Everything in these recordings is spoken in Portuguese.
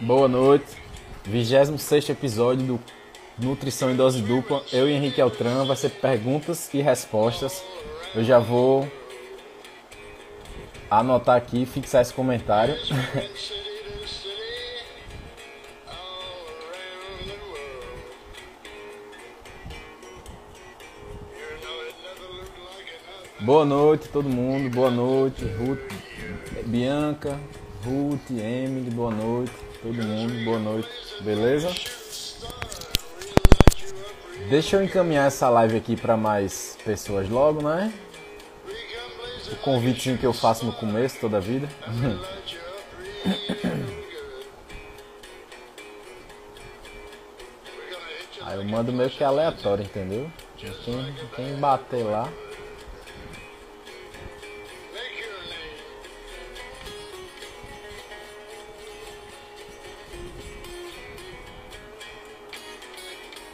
Boa noite, 26º episódio do Nutrição em Dose Dupla, eu e Henrique Altran, vai ser perguntas e respostas. Eu já vou anotar aqui, fixar esse comentário. Boa noite todo mundo, boa noite, Ruth, Bianca, Ruth, Emily, boa noite. Todo mundo, boa noite, beleza? Deixa eu encaminhar essa live aqui para mais pessoas logo, né? O convitinho que eu faço no começo, toda a vida. Aí eu mando meio que aleatório, entendeu? Quem bater lá.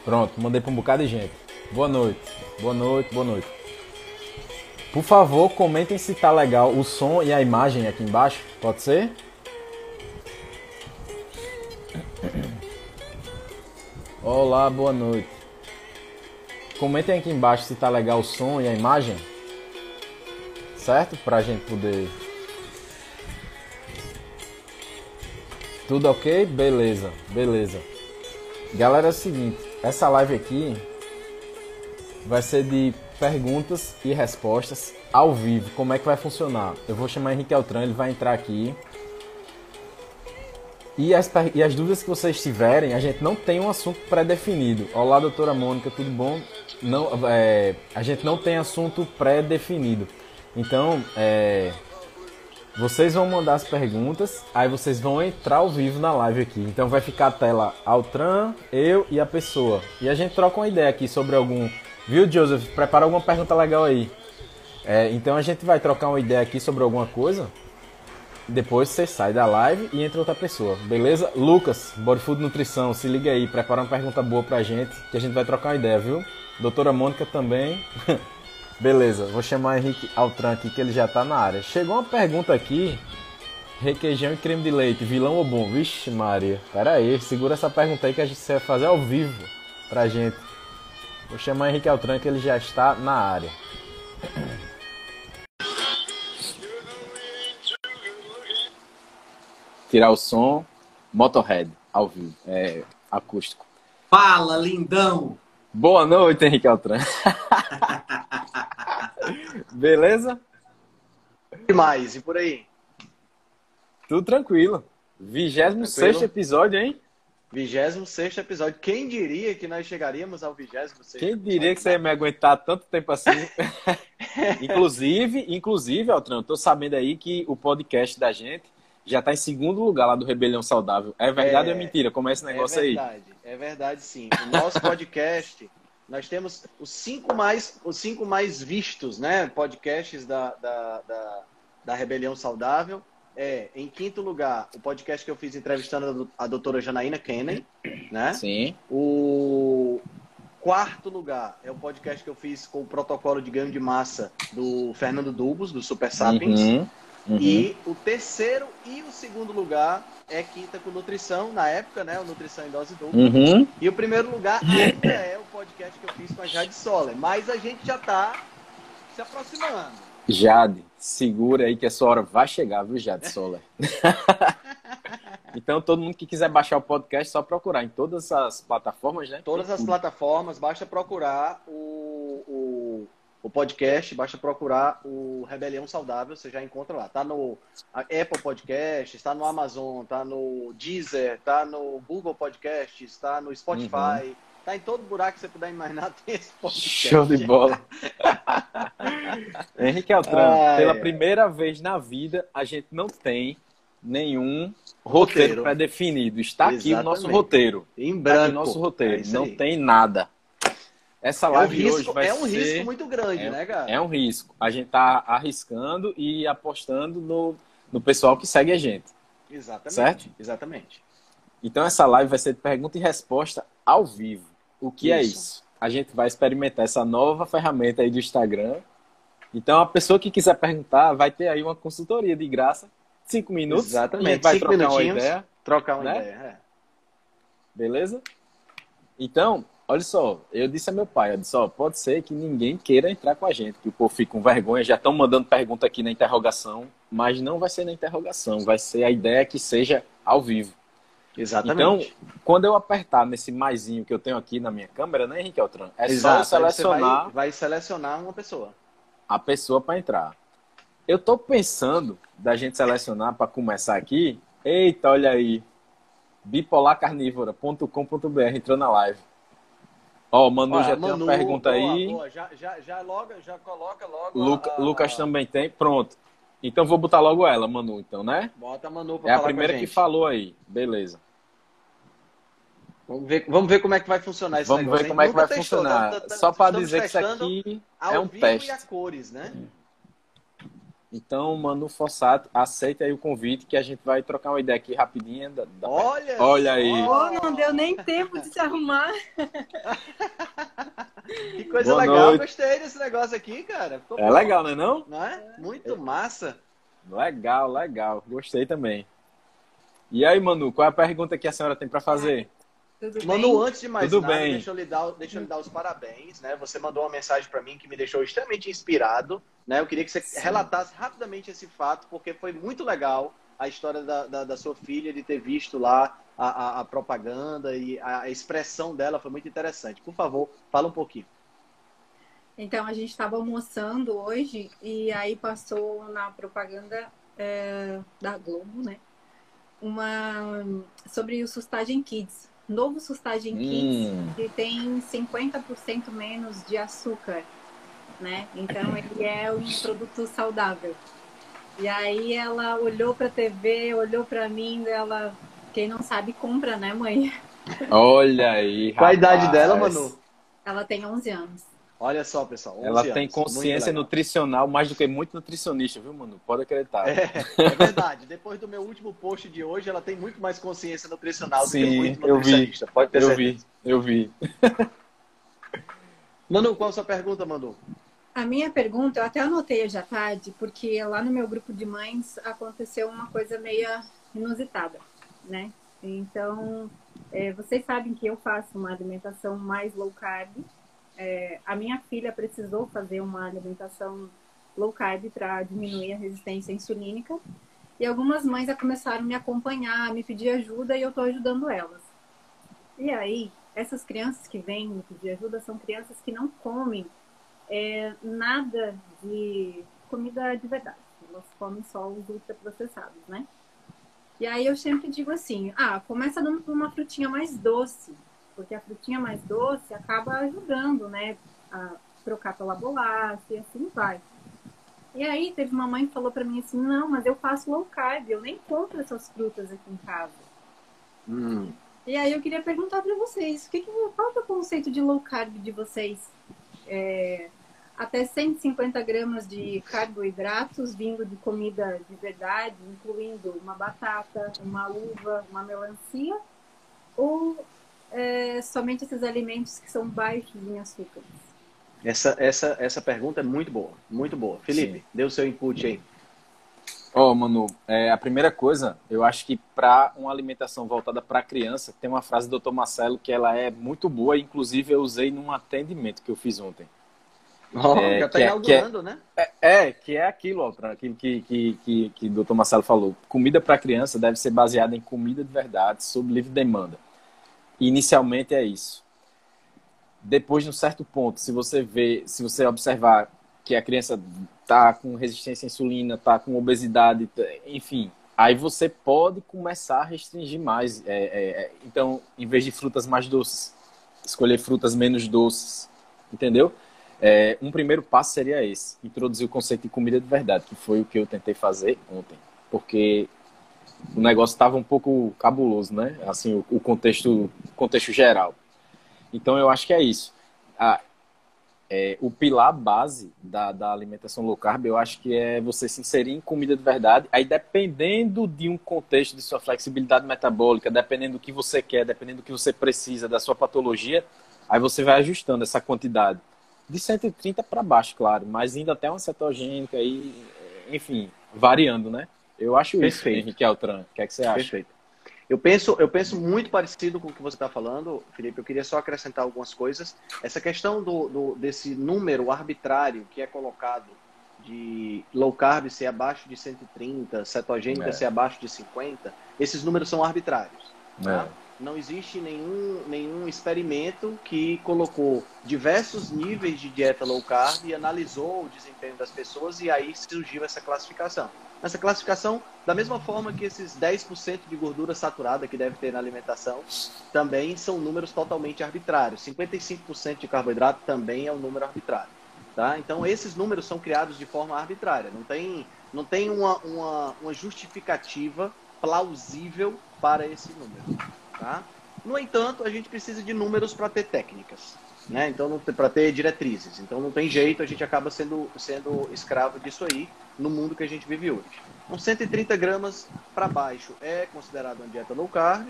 Pronto, mandei para um bocado de gente. Boa noite, boa noite, boa noite. Por favor, comentem se tá legal o som e a imagem aqui embaixo, pode ser? Olá, boa noite. Comentem aqui embaixo se tá legal o som e a imagem, certo? Pra gente poder... Tudo ok? Beleza, beleza. Galera, é o seguinte, essa live aqui vai ser de perguntas e respostas ao vivo. Como é que vai funcionar? Eu vou chamar Henrique Altran, ele vai entrar aqui. E as dúvidas que vocês tiverem, a gente não tem um assunto pré-definido. Olá, doutora Mônica, tudo bom? A gente não tem assunto pré-definido. Então, vocês vão mandar as perguntas, aí vocês vão entrar ao vivo na live aqui. Então vai ficar a tela Altran, eu e a pessoa. E a gente troca uma ideia aqui sobre algum... Viu, Joseph? Prepara alguma pergunta legal aí. Então a gente vai trocar uma ideia aqui sobre alguma coisa. Depois você sai da live e entra outra pessoa, beleza? Lucas, Body Food Nutrição, se liga aí. Prepara uma pergunta boa pra gente, que a gente vai trocar uma ideia, viu? Doutora Mônica também... Beleza, vou chamar Henrique Altran aqui, que ele já tá na área. Chegou uma pergunta aqui. Requeijão e creme de leite, vilão ou bom? Vixe Maria, pera aí, segura essa pergunta aí que a gente vai fazer ao vivo pra gente. Vou chamar Henrique Altran, que ele já está na área. Tirar o som, Motorhead, ao vivo, acústico. Fala, lindão! Boa noite, Henrique Altran. Beleza? Demais, e por aí? Tudo tranquilo. 26º episódio, hein? 26º episódio. Quem diria que nós chegaríamos ao 26º? Quem diria que você ia me aguentar tanto tempo assim? Inclusive, Altran, eu tô sabendo aí que o podcast da gente já tá em 2º lugar lá do Rebelião Saudável. É verdade ou é mentira? Como é esse negócio aí? É verdade, sim. O nosso podcast... Nós temos os cinco mais vistos, né? Podcasts da Rebelião Saudável. Em 5º lugar, o podcast que eu fiz entrevistando a doutora Janaína Kennen, né? Sim. O 4º lugar é o podcast que eu fiz com o protocolo de ganho de massa do Fernando Dubos, do Super Sapiens. Uhum. E o 3º e o 2º lugar é Quinta com Nutrição, na época, né? O Nutrição em Dose Dupla. Uhum. E o 1º lugar ainda é o podcast que eu fiz com a Jade Solar. Mas a gente já tá se aproximando. Jade, segura aí que a sua hora vai chegar, viu, Jade Solar? Então, todo mundo que quiser baixar o podcast, é só procurar em todas as plataformas, né? Todas as plataformas, basta procurar o podcast, basta procurar o Rebelião Saudável, você já encontra lá. Tá no Apple Podcast, tá no Amazon, tá no Deezer, tá no Google Podcast, tá no Spotify, tá em todo buraco que você puder imaginar, tem esse podcast. Show de bola! Henrique Altran, pela primeira vez na vida, a gente não tem nenhum roteiro pré-definido. Está aqui o nosso roteiro. Em branco. Está aqui o nosso roteiro, não tem nada. Essa live de hoje vai ser... É um risco muito grande, né, cara? É um risco. A gente tá arriscando e apostando no pessoal que segue a gente. Exatamente. Certo? Exatamente. Então, essa live vai ser de pergunta e resposta ao vivo. O que é isso? A gente vai experimentar essa nova ferramenta aí do Instagram. Então, a pessoa que quiser perguntar vai ter aí uma consultoria de graça 5 minutos. Exatamente. Vai trocar uma ideia. Trocar uma ideia. É. Beleza? Então, olha só. Eu disse a meu pai, eu disse, ó, pode ser que ninguém queira entrar com a gente, que o povo fica com vergonha. Já estão mandando pergunta aqui na interrogação, mas não vai ser na interrogação. Vai ser a ideia que seja ao vivo. Exatamente. Então, quando eu apertar nesse maisinho que eu tenho aqui na minha câmera, né, Henrique Altran? É exato, só eu selecionar... Vai selecionar uma pessoa. A pessoa para entrar. Eu tô pensando da gente selecionar para começar aqui... Eita, olha aí. bipolarcarnívora.com.br entrou na live. Ó, o Manu tem uma pergunta aí. Boa. Já coloca logo. Lucas também tem. Pronto. Então vou botar logo ela, Manu, então, né? Bota a Manu pra falar. É a primeira com a gente que falou aí. Beleza. Vamos ver como é que vai funcionar isso. Vamos ver como é que vai funcionar. Só para dizer que isso aqui é um teste. E a cores, né? Então, Manu Fossato, aceita aí o convite que a gente vai trocar uma ideia aqui rapidinha. Olha aí. Oh, não deu nem tempo de se arrumar. Que coisa boa legal. Noite. Gostei desse negócio aqui, cara. Ficou bom. Legal, né, não? Não é? Muito massa. Legal, legal. Gostei também. E aí, Manu, qual é a pergunta que a senhora tem para fazer? Tudo Manu, bem? Antes de mais nada, deixa eu lhe dar os parabéns, né? Você mandou uma mensagem para mim que me deixou extremamente inspirado, né? Eu queria que você relatasse rapidamente esse fato, porque foi muito legal a história da sua filha, de ter visto lá a propaganda e a expressão dela foi muito interessante. Por favor, fala um pouquinho. Então, a gente estava almoçando hoje e aí passou na propaganda da Globo, né? Sobre o Sustagen Kids. Novo Sustagen Kids, que tem 50% menos de açúcar, né? Então, ele é um produto saudável. E aí, ela olhou pra TV, olhou pra mim, ela... Quem não sabe, compra, né, mãe? Olha aí, rapaz. Qual a idade dela, Manu? Ela tem 11 anos. Olha só, pessoal, 11 anos. Ela tem consciência nutricional, mais do que muito nutricionista, viu, Manu? Pode acreditar. É verdade. Depois do meu último post de hoje, ela tem muito mais consciência nutricional do que muito nutricionista. Pode ter certeza. Eu vi. Manu, qual a sua pergunta, Manu? A minha pergunta, eu até anotei hoje à tarde, porque lá no meu grupo de mães aconteceu uma coisa meio inusitada, né? Então, vocês sabem que eu faço uma alimentação mais low carb. A minha filha precisou fazer uma alimentação low carb para diminuir a resistência insulínica. E algumas mães já começaram a me acompanhar, me pedir ajuda e eu estou ajudando elas. E aí, essas crianças que vêm me pedir ajuda são crianças que não comem nada de comida de verdade. Elas comem só os ultraprocessados, né? E aí eu sempre digo assim, começa dando uma frutinha mais doce. Porque a frutinha mais doce acaba ajudando, né? A trocar pela bolacha e assim vai. E aí teve uma mãe que falou pra mim assim, não, mas eu faço low carb, eu nem compro essas frutas aqui em casa. E aí eu queria perguntar pra vocês, qual é o conceito de low carb de vocês? Até 150 gramas de carboidratos vindo de comida de verdade, incluindo uma batata, uma uva, uma melancia, ou... somente esses alimentos que são baixos em açúcar? Essa pergunta é muito boa, muito boa. Felipe, sim, dê o seu input aí. Manu, a primeira coisa, eu acho que para uma alimentação voltada para criança, tem uma frase do Dr. Marcelo que ela é muito boa, inclusive eu usei num atendimento que eu fiz ontem. Já está inaugurando, né? Que é aquilo, que o Dr. Marcelo falou. Comida para criança deve ser baseada em comida de verdade, sob livre demanda. Inicialmente é isso. Depois de um certo ponto, se você observar que a criança está com resistência à insulina, está com obesidade, enfim, aí você pode começar a restringir mais. Então, em vez de frutas mais doces, escolher frutas menos doces, entendeu? Um primeiro passo seria esse, introduzir o conceito de comida de verdade, que foi o que eu tentei fazer ontem, porque... O negócio estava um pouco cabuloso, né? Assim, o contexto geral. Então, eu acho que é isso. O pilar base da alimentação low carb, eu acho que é você se inserir em comida de verdade. Aí, dependendo de um contexto, de sua flexibilidade metabólica, dependendo do que você quer, dependendo do que você precisa, da sua patologia, aí você vai ajustando essa quantidade. De 130 para baixo, claro, mas ainda até uma cetogênica, aí, enfim, variando, né? Eu acho isso, Henrique Altran. O que é que você acha? Perfeito. Eu penso muito parecido com o que você está falando, Felipe. Eu queria só acrescentar algumas coisas. Essa questão desse número arbitrário que é colocado de low carb ser abaixo de 130, cetogênica ser abaixo de 50, esses números são arbitrários. Tá? Não existe nenhum experimento que colocou diversos níveis de dieta low carb e analisou o desempenho das pessoas e aí surgiu essa classificação. Essa classificação, da mesma forma que esses 10% de gordura saturada que deve ter na alimentação, também são números totalmente arbitrários. 55% de carboidrato também é um número arbitrário. Tá? Então, esses números são criados de forma arbitrária. Não tem uma justificativa plausível para esse número. Tá? No entanto, a gente precisa de números para ter técnicas, né? Então, para ter diretrizes. Então, não tem jeito, a gente acaba sendo escravo disso aí no mundo que a gente vive hoje. Então, 130 gramas para baixo é considerado uma dieta low carb,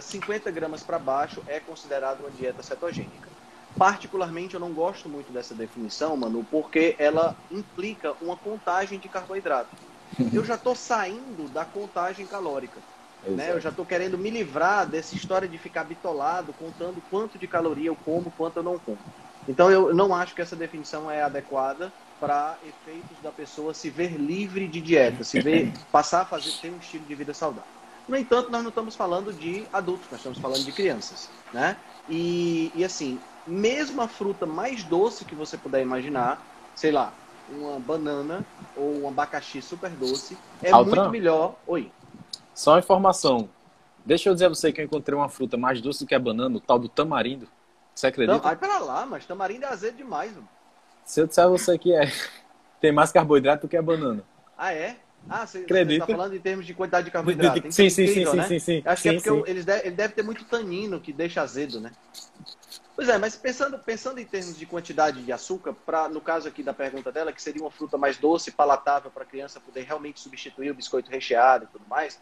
50 gramas para baixo é considerado uma dieta cetogênica. Particularmente, eu não gosto muito dessa definição, Manu, porque ela implica uma contagem de carboidrato. Eu já estou saindo da contagem calórica. Né? Eu já estou querendo me livrar dessa história de ficar bitolado, contando quanto de caloria eu como, quanto eu não como. Então, eu não acho que essa definição é adequada para efeitos da pessoa se ver livre de dieta, passar a ter um estilo de vida saudável. No entanto, nós não estamos falando de adultos, nós estamos falando de crianças. Né? E assim, mesmo a fruta mais doce que você puder imaginar, sei lá, uma banana ou um abacaxi super doce, é muito melhor... Oi. Só uma informação. Deixa eu dizer a você que eu encontrei uma fruta mais doce do que a banana, o tal do tamarindo. Você acredita? Vai pra lá, mas tamarindo é azedo demais, mano. Se eu disser a você que tem mais carboidrato do que a banana. Ah, é? Ah, você está falando em termos de quantidade de carboidrato. Sim, né? Acho que é porque ele deve ter muito tanino que deixa azedo, né? Pois é, mas pensando em termos de quantidade de açúcar, no caso aqui da pergunta dela, que seria uma fruta mais doce, palatável para a criança poder realmente substituir o biscoito recheado e tudo mais...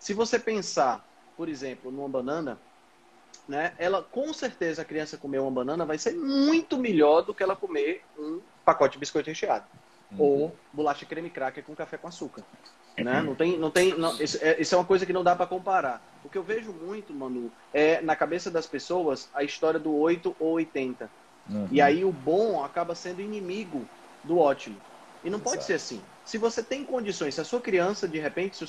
Se você pensar, por exemplo, numa banana, né, ela com certeza, a criança comer uma banana vai ser muito melhor do que ela comer um pacote de biscoito recheado. Ou bolacha creme cracker com café com açúcar. Né? Isso é uma coisa que não dá para comparar. O que eu vejo muito, Manu, é na cabeça das pessoas a história do 8 ou 80. E aí o bom acaba sendo inimigo do ótimo. E não pode ser assim. Se você tem condições, se a sua criança, de repente, se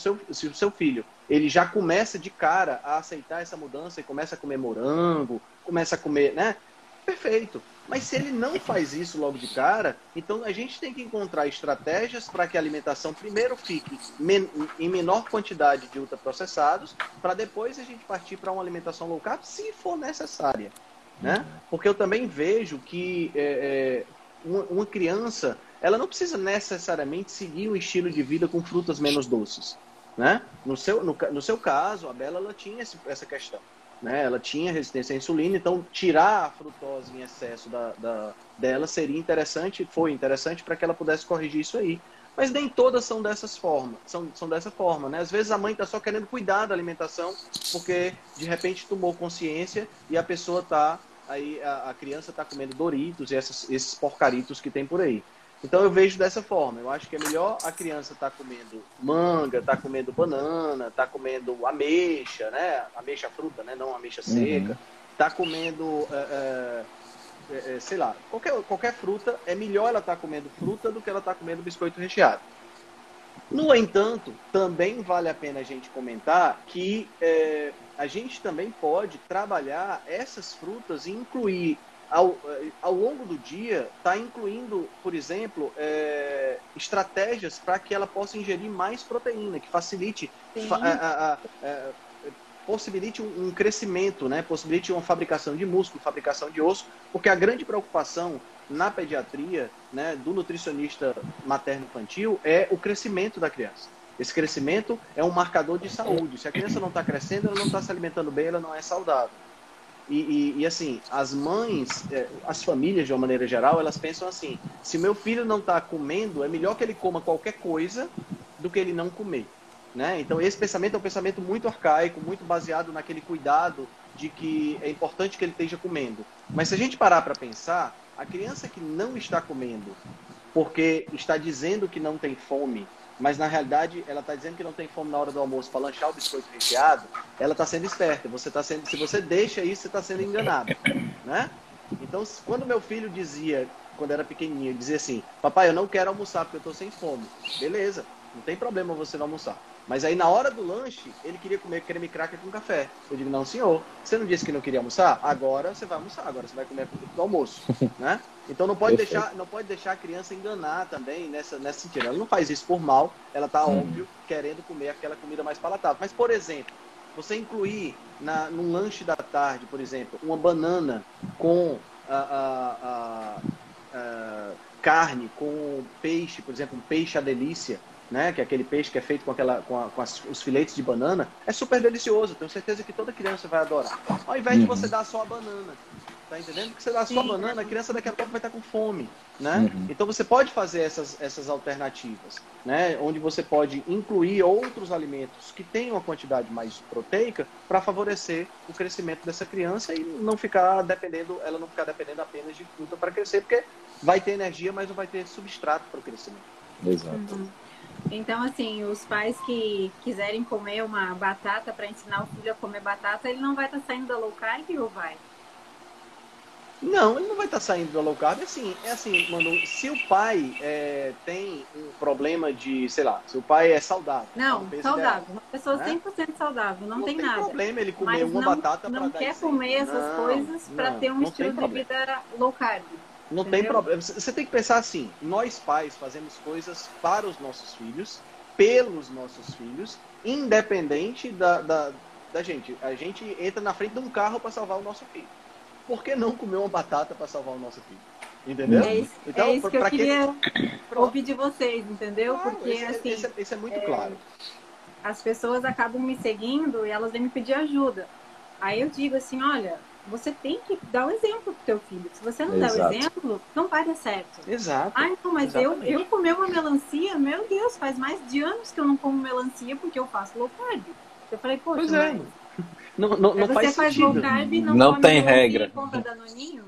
o seu filho, ele já começa de cara a aceitar essa mudança e começa a comer morango, começa a comer, né? Perfeito. Mas se ele não faz isso logo de cara, então a gente tem que encontrar estratégias para que a alimentação primeiro fique em menor quantidade de ultraprocessados, para depois a gente partir para uma alimentação low carb, se for necessária, né? Porque eu também vejo que uma criança... ela não precisa necessariamente seguir um estilo de vida com frutas menos doces, né? No seu caso, a Bela, ela tinha essa questão, né? Ela tinha resistência à insulina, então tirar a frutose em excesso dela seria interessante, foi interessante para que ela pudesse corrigir isso aí. Mas nem todas são dessa forma, né? Às vezes a mãe está só querendo cuidar da alimentação porque de repente tomou consciência e a pessoa tá aí, a criança está comendo Doritos e esses porcaritos que tem por aí. Então eu vejo dessa forma, eu acho que é melhor a criança estar comendo manga, estar comendo banana, estar comendo ameixa, né? Ameixa fruta, né? Não ameixa seca. Estar comendo, sei lá, qualquer fruta, é melhor ela estar comendo fruta do que ela estar comendo biscoito recheado. No entanto, também vale a pena a gente comentar que a gente também pode trabalhar essas frutas e incluir ao longo do dia, está incluindo, por exemplo, estratégias para que ela possa ingerir mais proteína, que facilite, possibilite um crescimento, né? Possibilite uma fabricação de músculo, fabricação de osso, porque a grande preocupação na pediatria, né, do nutricionista materno-infantil é o crescimento da criança. Esse crescimento é um marcador de saúde. Se a criança não está crescendo, ela não está se alimentando bem, ela não é saudável. E assim, as mães, as famílias de uma maneira geral, elas pensam assim: se meu filho não está comendo, é melhor que ele coma qualquer coisa do que ele não comer, né? Então esse pensamento é um pensamento muito arcaico, muito baseado naquele cuidado de que é importante que ele esteja comendo. Mas se a gente parar para pensar, a criança que não está comendo porque está dizendo que não tem fome, mas na realidade ela está dizendo que não tem fome na hora do almoço para lanchar o biscoito recheado, ela está sendo esperta. Você tá sendo, se você deixa isso, você está sendo enganado, né? Então, quando meu filho dizia, quando era pequenininho, dizia assim, papai, eu não quero almoçar porque eu estou sem fome. Beleza, não tem problema você não almoçar. Mas aí, na hora do lanche, ele queria comer creme cracker com café. Eu digo, não, senhor, você não disse que não queria almoçar? Agora você vai almoçar, agora você vai comer do almoço, né? Então, não pode deixar a criança enganar também nessa sentido. Ela não faz isso por mal, ela está, óbvio, querendo comer aquela comida mais palatável. Mas, por exemplo, você incluir num lanche da tarde, por exemplo, uma banana com carne, com peixe, por exemplo, um peixe à delícia, né, que é aquele peixe que é feito com os filetes de banana, é super delicioso. Tenho certeza que toda criança vai adorar. Ao invés de você dar só a banana, tá entendendo? Que você dá só a banana, a criança daqui a pouco vai estar com fome, né? Então você pode fazer essas alternativas, né? Onde você pode incluir outros alimentos que tenham uma quantidade mais proteica para favorecer o crescimento dessa criança e ela não ficar dependendo apenas de fruta para crescer, porque vai ter energia, mas não vai ter substrato para o crescimento. Exato. Então, assim, os pais que quiserem comer uma batata para ensinar o filho a comer batata, ele não vai estar saindo da low carb ou vai? Não, ele não vai estar saindo da low carb. É assim, Manu, se o pai tem um problema de, sei lá, se o pai é saudável. Não, saudável. Uma pessoa 100% saudável, não tem nada. Não tem problema ele comer uma batata para dar. Mas não quer comer essas coisas para ter um estilo de vida low carb. Não tem problema. Você tem que pensar assim, nós pais fazemos coisas para os nossos filhos, pelos nossos filhos, independente da gente. A gente entra na frente de um carro para salvar o nosso filho. Por que não comer uma batata para salvar o nosso filho? Entendeu? Então, é isso que eu queria ouvir de vocês, entendeu? Claro, porque isso é muito claro. As pessoas acabam me seguindo e elas vêm me pedir ajuda. Aí eu digo assim, olha, você tem que dar um exemplo pro teu filho. Se você não der o exemplo, não vai dar certo. Exato. Ah, então, mas eu comer uma melancia, meu Deus, faz mais de anos que eu não como melancia porque eu faço low carb. Eu falei, poxa, pois é. Não faz sentido. Low carb, não tem regra. E compra danoninho?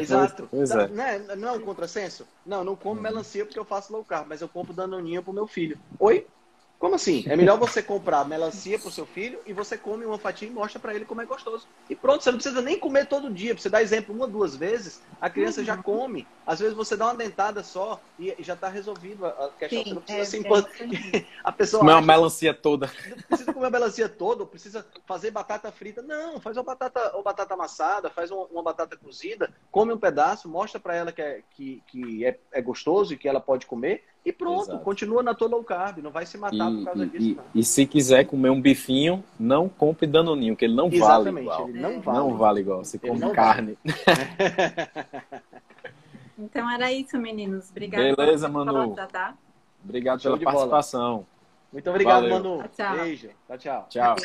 Exato. Exato. Não é um contrassenso? Não, não como melancia porque eu faço low carb, mas eu compro danoninho pro meu filho. Oi? Como assim? É melhor você comprar melancia pro seu filho e você come uma fatia e mostra para ele como é gostoso. E pronto, você não precisa nem comer todo dia. Pra você dar exemplo uma, duas vezes, a criança já come. Às vezes você dá uma dentada só e já tá resolvido a questão. Sim, você não precisa se importar. A pessoa não, acha, melancia toda. Não precisa comer a melancia toda, ou precisa fazer batata frita. Não, faz uma batata, ou batata amassada, faz uma batata cozida, come um pedaço, mostra para ela que é gostoso e que ela pode comer. E pronto, continua na tua low carb, não vai se matar por causa disso. Não. E se quiser comer um bifinho, não compre danoninho, que ele não vale igual. Ele não vale igual, você come carne. Então era isso, meninos. Obrigado. Beleza, Manu. Obrigado pela participação. Bola. Muito obrigado, valeu. Manu. Tchau. Beijo. Tchau.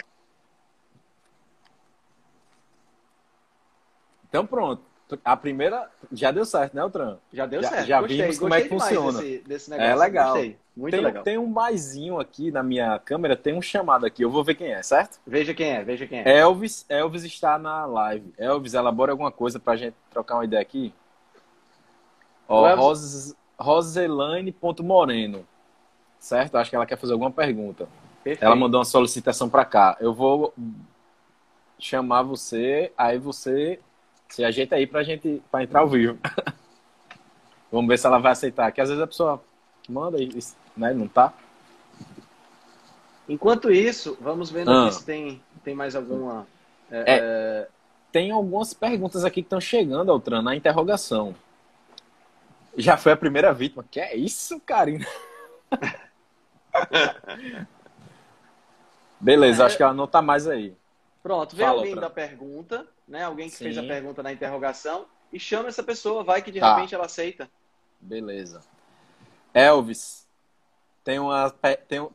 Então pronto. A primeira já deu certo, né, Altran? Já deu certo. Já gostei, vimos como é que funciona. Desse negócio. É legal. Gostei. Muito legal. Tem um baizinho aqui na minha câmera, tem um chamado aqui. Eu vou ver quem é, certo? Veja quem é. Elvis está na live. Elvis, elabora alguma coisa pra gente trocar uma ideia aqui? Ó, Roselaine.moreno. Certo? Acho que ela quer fazer alguma pergunta. Perfeito. Ela mandou uma solicitação pra cá. Eu vou chamar você, aí você se ajeita aí pra entrar ao vivo. Vamos ver se ela vai aceitar. Que às vezes a pessoa manda e né, não tá. Enquanto isso, vamos vendo aqui se tem mais alguma. Tem algumas perguntas aqui que estão chegando, Altran, na interrogação. Já foi a primeira vítima. Que é isso, Karina? Beleza, acho que ela não tá mais aí. Pronto, vem alguém da pergunta, né? Alguém que fez a pergunta na interrogação e chama essa pessoa, vai que de repente ela aceita. Beleza. Elvis,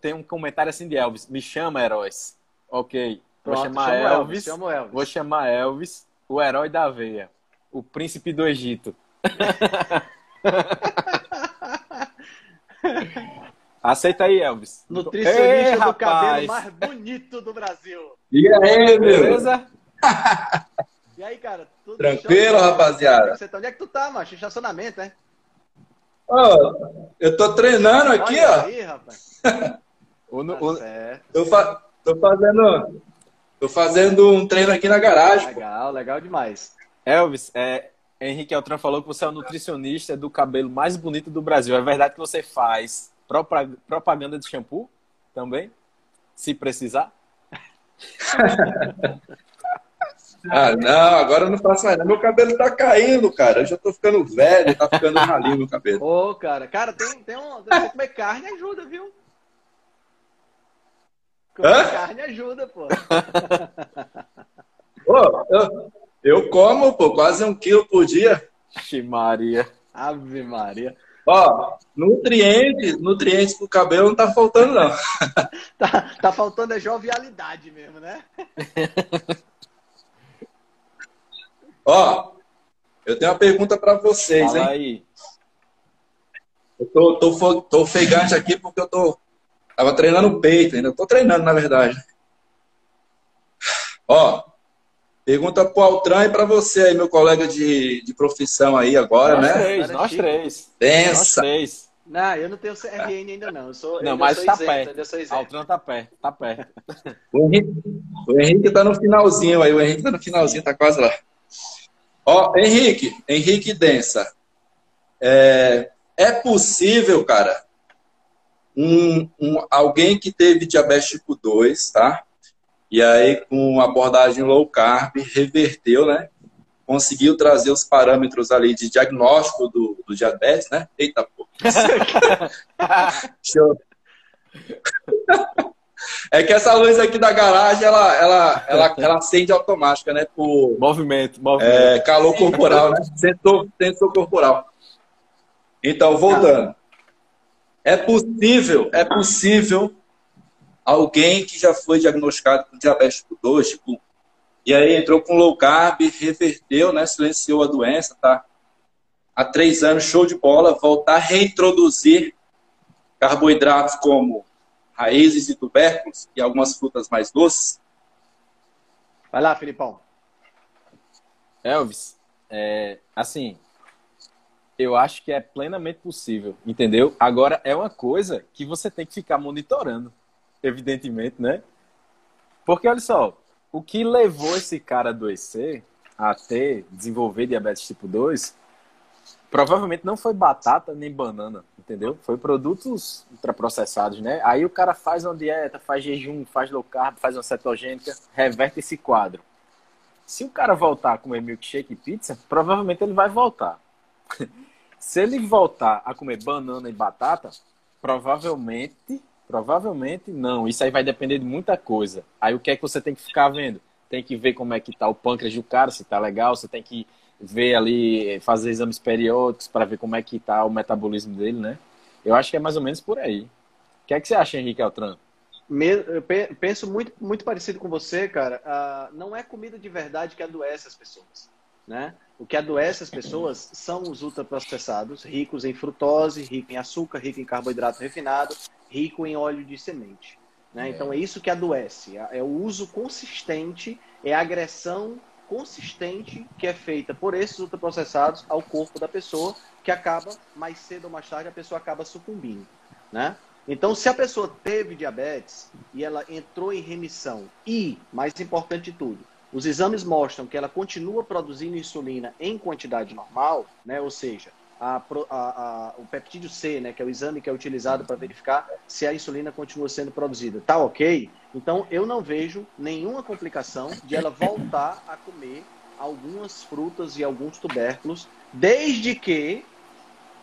tem um comentário assim de Elvis, me chama, heróis. Ok, pronto, vou chamar Elvis, vou chamar Elvis, o herói da aveia, o príncipe do Egito. Aceita aí, Elvis. Nutricionista do cabelo mais bonito do Brasil. E aí, beleza? E aí, cara? Tudo tranquilo, rapaziada? Onde é que tu tá, macho? Estacionamento, né? Oh, eu tô treinando aqui, olha ó. Aí, rapaz. Tô fazendo um treino aqui na garagem. Legal, pô. Legal demais. Elvis, Henrique Altran falou que você é o nutricionista do cabelo mais bonito do Brasil. É verdade que você faz propaganda de shampoo também? Se precisar? Ah, não, agora eu não faço mais. Meu cabelo tá caindo, cara. Eu já tô ficando velho, tá ficando ralinho meu cabelo. Ô, cara, tem comer carne ajuda, viu? Comer carne ajuda, pô. Ô, eu como, pô, quase 1 quilo por dia. Ave Maria. Ave Maria. Ó, nutrientes pro cabelo não tá faltando, não. Tá faltando é jovialidade mesmo, né? Ó, eu tenho uma pergunta pra vocês, hein? Fala aí. Eu tô ofegante aqui porque eu tava treinando peito ainda. Tô treinando, na verdade. Ó, pergunta pro Altran e pra você aí, meu colega de profissão aí agora, nós, né? Nós três. Pensa. Nós três. Não, eu não tenho CRN ainda não. Eu sou isento. Altran tá perto. O Henrique tá no finalzinho aí. O Henrique tá no finalzinho, tá quase lá. Ó, Henrique Densa. É possível, cara, alguém que teve diabetes tipo 2, tá? E aí, com abordagem low carb, reverteu, né? Conseguiu trazer os parâmetros ali de diagnóstico do diabetes, né? Eita, pô. Show. É que essa luz aqui da garagem, ela acende automática, né? Por movimento. Calor corporal, né? Sensor corporal. Então, voltando. É possível alguém que já foi diagnosticado com diabetes tipo 2, tipo, e aí entrou com low carb, reverteu, né? Silenciou a doença, tá? Há 3 anos, show de bola, voltar a reintroduzir carboidratos como raízes e tubérculos e algumas frutas mais doces. Vai lá, Filipão. Elvis, assim, eu acho que é plenamente possível, entendeu? Agora, é uma coisa que você tem que ficar monitorando, evidentemente, né? Porque, olha só, o que levou esse cara a adoecer, desenvolver diabetes tipo 2, provavelmente não foi batata nem banana, entendeu? Foi produtos ultraprocessados, né? Aí o cara faz uma dieta, faz jejum, faz low carb, faz uma cetogênica, reverte esse quadro. Se o cara voltar a comer milkshake e pizza, provavelmente ele vai voltar. Se ele voltar a comer banana e batata, provavelmente não. Isso aí vai depender de muita coisa. Aí o que é que você tem que ficar vendo? Tem que ver como é que tá o pâncreas do cara, se tá legal, você tem que ver ali, fazer exames periódicos para ver como é que tá o metabolismo dele, né? Eu acho que é mais ou menos por aí. O que é que você acha, Henrique Altran? Eu penso muito, muito parecido com você, cara. Não é comida de verdade que adoece as pessoas, né? O que adoece as pessoas são os ultraprocessados, ricos em frutose, rico em açúcar, rico em carboidrato refinado, rico em óleo de semente, né? Então é isso que adoece. É o uso consistente, é a agressão consistente que é feita por esses ultraprocessados ao corpo da pessoa, que acaba, mais cedo ou mais tarde, a pessoa acaba sucumbindo, né? Então, se a pessoa teve diabetes e ela entrou em remissão e, mais importante de tudo, os exames mostram que ela continua produzindo insulina em quantidade normal, né? Ou seja, o peptídeo C, né? Que é o exame que é utilizado para verificar se a insulina continua sendo produzida. Tá ok? Então, eu não vejo nenhuma complicação de ela voltar a comer algumas frutas e alguns tubérculos, desde que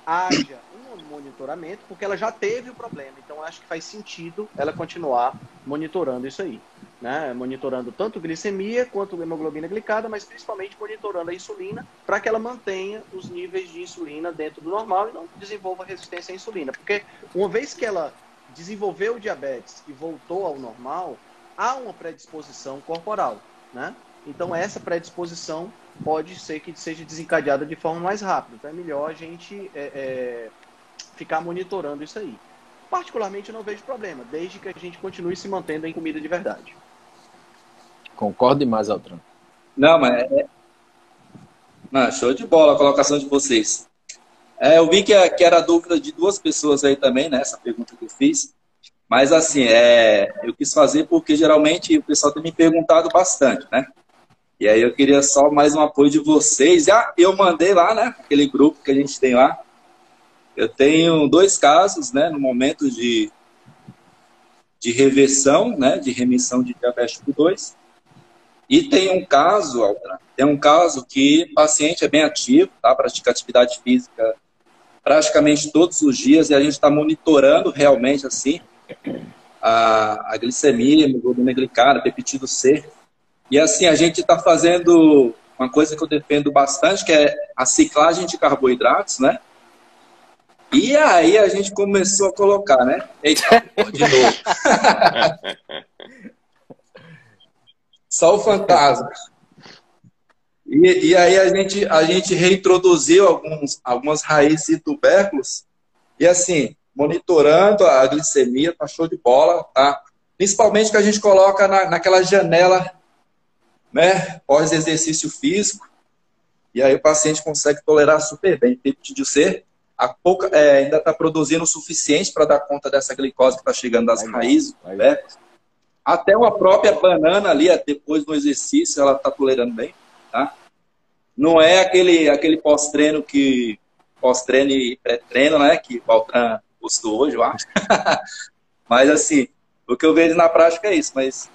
haja um monitoramento, porque ela já teve o problema. Então, acho que faz sentido ela continuar monitorando isso aí, né? Monitorando tanto glicemia quanto hemoglobina glicada, mas principalmente monitorando a insulina para que ela mantenha os níveis de insulina dentro do normal e não desenvolva resistência à insulina. Porque uma vez que ela desenvolveu o diabetes e voltou ao normal, há uma predisposição corporal, né? Então, essa predisposição pode ser que seja desencadeada de forma mais rápida. Então, é melhor a gente ficar monitorando isso aí. Particularmente, eu não vejo problema, desde que a gente continue se mantendo em comida de verdade. Concordo demais, Altran. Não, mas... Não, show de bola a colocação de vocês. Eu vi que era a dúvida de duas pessoas aí também, né? Essa pergunta que eu fiz. Mas assim, eu quis fazer porque geralmente o pessoal tem me perguntado bastante, né? E aí eu queria só mais um apoio de vocês. Eu mandei lá, né? Aquele grupo que a gente tem lá. Eu tenho 2 casos, né? No momento de reversão, né? De remissão de diabetes tipo 2. E tem um caso, Altran, tem um caso que o paciente é bem ativo, tá? Pratica atividade física praticamente todos os dias, e a gente está monitorando realmente assim a glicemia, a hemoglobina glicada, peptídeo C. E assim, a gente está fazendo uma coisa que eu defendo bastante, que é a ciclagem de carboidratos, né? E aí a gente começou a colocar, né? Eita, de novo. Só o fantasma. E aí a gente reintroduziu algumas raízes e tubérculos. E assim, monitorando a glicemia, tá show de bola, tá? Principalmente que a gente coloca naquela janela, né? Pós-exercício físico. E aí o paciente consegue tolerar super bem. Peptídeo C ainda está produzindo o suficiente para dar conta dessa glicose que está chegando das raízes, tubérculos. Até a própria banana ali, depois do exercício, ela está tolerando bem, tá? Não é aquele pós-treino que... Pós-treino e pré-treino, né? Que o Altran postou hoje, eu acho. Mas, assim, o que eu vejo na prática é isso. Mas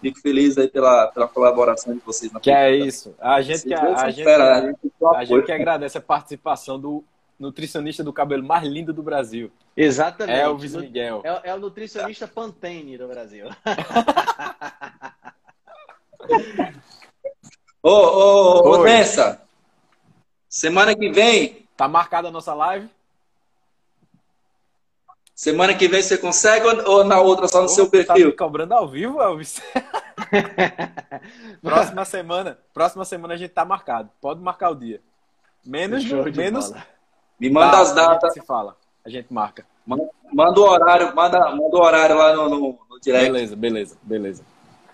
fico feliz aí pela colaboração de vocês. Na que pergunta. É isso. A gente que agradece a participação do nutricionista do cabelo mais lindo do Brasil. Exatamente. Elvis Miguel. É o nutricionista Pantene do Brasil. Ô, Densa, semana que vem... Tá marcada a nossa live? Semana que vem você consegue ou na outra só no seu perfil? Tá me cobrando ao vivo, Elvis? Próxima semana a gente tá marcado. Pode marcar o dia. Menos. Me manda as datas. Se fala. A gente marca. Manda o horário, manda o horário lá no direct. Beleza.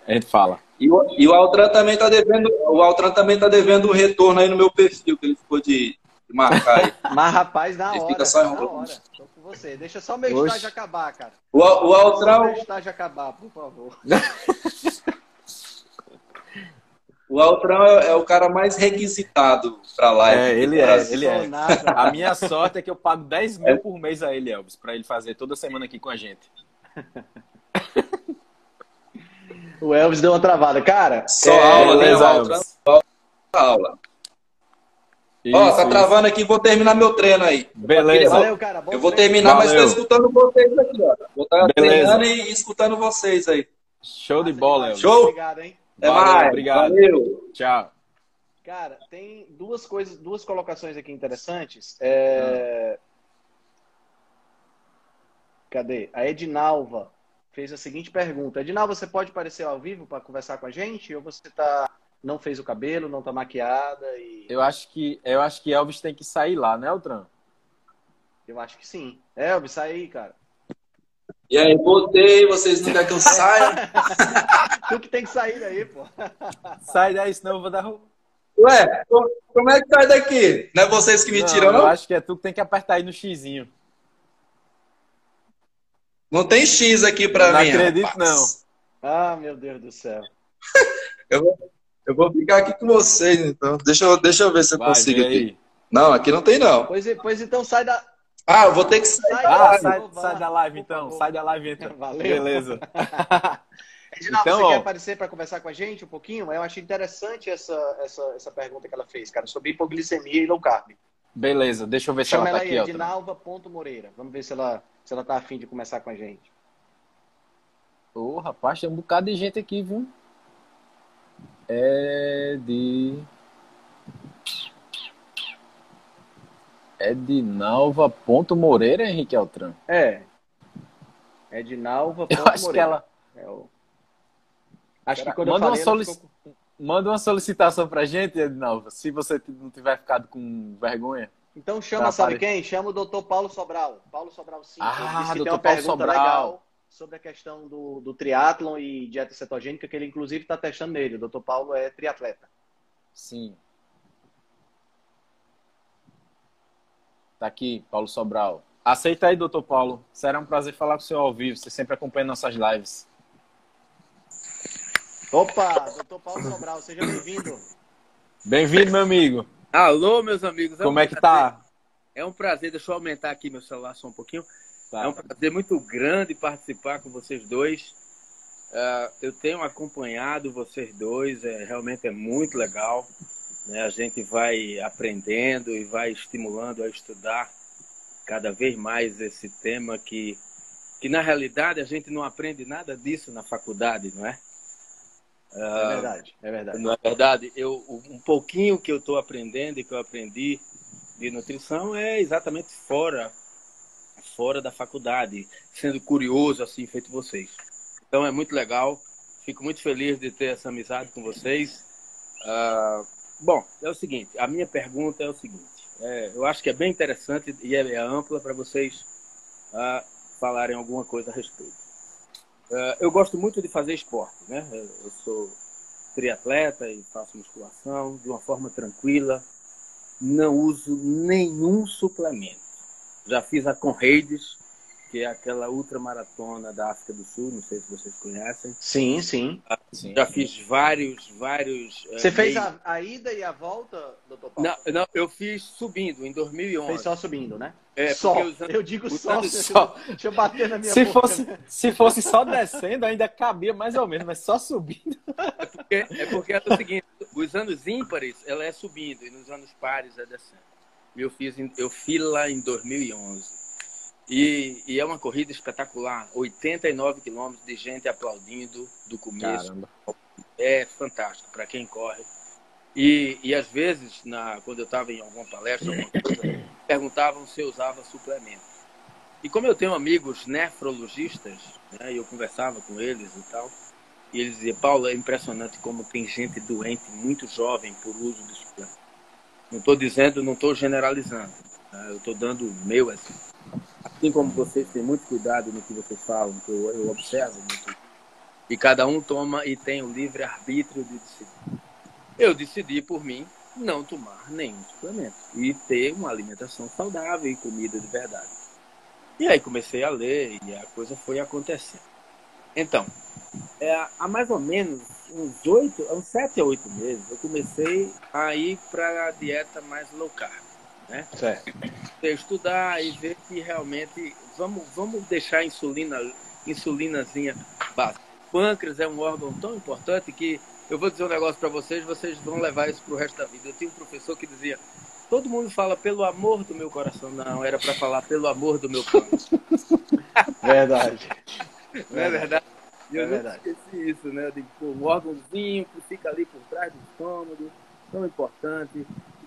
A gente fala. E o Altran também tá devendo, um retorno aí no meu perfil, que ele ficou de marcar aí. Mas rapaz, na hora. Tô com você. Deixa só meu estágio acabar, cara. O Altran, só meu estágio acabar, por favor. O Altran é o cara mais requisitado pra live. Ele é. A minha sorte é que eu pago 10 mil por mês a ele, Elvis, pra ele fazer toda semana aqui com a gente. O Elvis deu uma travada. Cara, só aula, né, Elvis? Só aula. Ó, tá travando aqui, vou terminar meu treino aí. Beleza. Valeu, cara. Eu vou terminar, mas tô escutando vocês aqui, ó. Vou estar treinando e escutando vocês aí. Show de bola, Elvis. Show? Obrigado, hein? Até mais. Obrigado. Valeu. Tchau. Cara, tem duas colocações aqui interessantes. Cadê? A Edinalva fez a seguinte pergunta. Edinalva, você pode aparecer ao vivo para conversar com a gente? Ou você não fez o cabelo, não tá maquiada? E... Eu acho que Elvis tem que sair lá, né, Altran? Eu acho que sim. Elvis, sai aí, cara. E aí, voltei, vocês não querem que eu saia? Tu que tem que sair daí, pô. Sai daí, senão eu vou dar... Ué, como é que sai daqui? Não é vocês que me tiram, não? Eu acho que é tu que tem que apertar aí no xizinho. Não tem X aqui pra mim. Não acredito, não. Ah, meu Deus do céu. eu vou ficar aqui com vocês, então. Deixa eu ver se eu consigo aqui. Não, aqui não tem, não. Pois então, sai da... Ah, eu vou ter que sair. Sai da live, então. Sai da live, então. Valeu. Beleza. Edinaldo, então, você quer aparecer para conversar com a gente um pouquinho? Eu achei interessante essa pergunta que ela fez, cara, sobre hipoglicemia e low carb. Beleza, deixa eu ver se ela tá aqui. Chama ela aí, Edinalva.moreira. Vamos ver se ela tá afim de conversar com a gente. Ô, rapaz, tem um bocado de gente aqui, viu? Edinalva.moreira, Henrique Altran. Edinalva.moreira. Eu acho que ela... Acho que quando manda uma solicitação pra gente, Edinalva, se você não tiver ficado com vergonha. Então chama, sabe quem? Chama o doutor Paulo Sobral. Paulo Sobral, sim. Ah, doutor Paulo Sobral. Sobre a questão do triatlon e dieta cetogênica, que ele inclusive está testando nele. O doutor Paulo é triatleta. Sim. Tá aqui, Paulo Sobral. Aceita aí, doutor Paulo. Será um prazer falar com o senhor ao vivo. Você sempre acompanha nossas lives. Opa, doutor Paulo Sobral, seja bem-vindo. Bem-vindo, meu amigo. Alô, meus amigos. Como é que tá? É um prazer, deixa eu aumentar aqui meu celular só um pouquinho. Tá. É um prazer muito grande participar com vocês dois. Eu tenho acompanhado vocês dois, realmente é muito legal. Né? A gente vai aprendendo e vai estimulando a estudar cada vez mais esse tema que na realidade a gente não aprende nada disso na faculdade, não é? É verdade, é verdade. Na verdade, um pouquinho que eu estou aprendendo e que eu aprendi de nutrição é exatamente fora da faculdade, sendo curioso assim, feito vocês. Então é muito legal, fico muito feliz de ter essa amizade com vocês. Bom, é o seguinte, a minha pergunta é o seguinte, eu acho que é bem interessante e é ampla para vocês falarem alguma coisa a respeito. Eu gosto muito de fazer esporte, né? Eu sou triatleta e faço musculação de uma forma tranquila. Não uso nenhum suplemento. Já fiz a Comrades, que é aquela ultramaratona da África do Sul, não sei se vocês conhecem. Sim, sim. Já fiz vários... Você fez a ida e a volta, doutor Paulo? Não, eu fiz subindo, em 2011. Fez só subindo, né? Eu digo só. Deixa eu bater na minha boca. Se fosse só descendo, ainda cabia mais ou menos, mas só subindo. É porque é o seguinte, os anos ímpares, ela é subindo, e nos anos pares é descendo. Eu fiz lá em 2011. E é uma corrida espetacular. 89 quilômetros de gente aplaudindo do começo. Caramba. É fantástico para quem corre. E às vezes, quando eu estava em alguma palestra, perguntavam se eu usava suplemento. E como eu tenho amigos nefrologistas, né, eu conversava com eles e tal, e eles diziam, Paulo, é impressionante como tem gente doente, muito jovem, por uso de suplemento. Não estou dizendo, não estou generalizando. Né, eu estou dando o meu exemplo. Assim como vocês têm muito cuidado no que vocês falam, que eu observo muito. E cada um toma e tem o livre arbítrio de decidir. Eu decidi por mim não tomar nenhum suplemento e ter uma alimentação saudável e comida de verdade. E aí comecei a ler e a coisa foi acontecendo. Então, há mais ou menos uns 7 a 8 meses, eu comecei a ir para a dieta mais low carb, né? Certo. Estudar e ver que realmente vamos deixar a insulinazinha básica. O pâncreas é um órgão tão importante que eu vou dizer um negócio para vocês, vocês vão levar isso para o resto da vida. Eu tinha um professor que dizia, todo mundo fala pelo amor do meu coração. Não, era para falar pelo amor do meu pâncreas. Verdade. Não é verdade? Eu nunca esqueci isso, né? Eu digo, um órgãozinho que fica ali por trás do estômago, tão importante,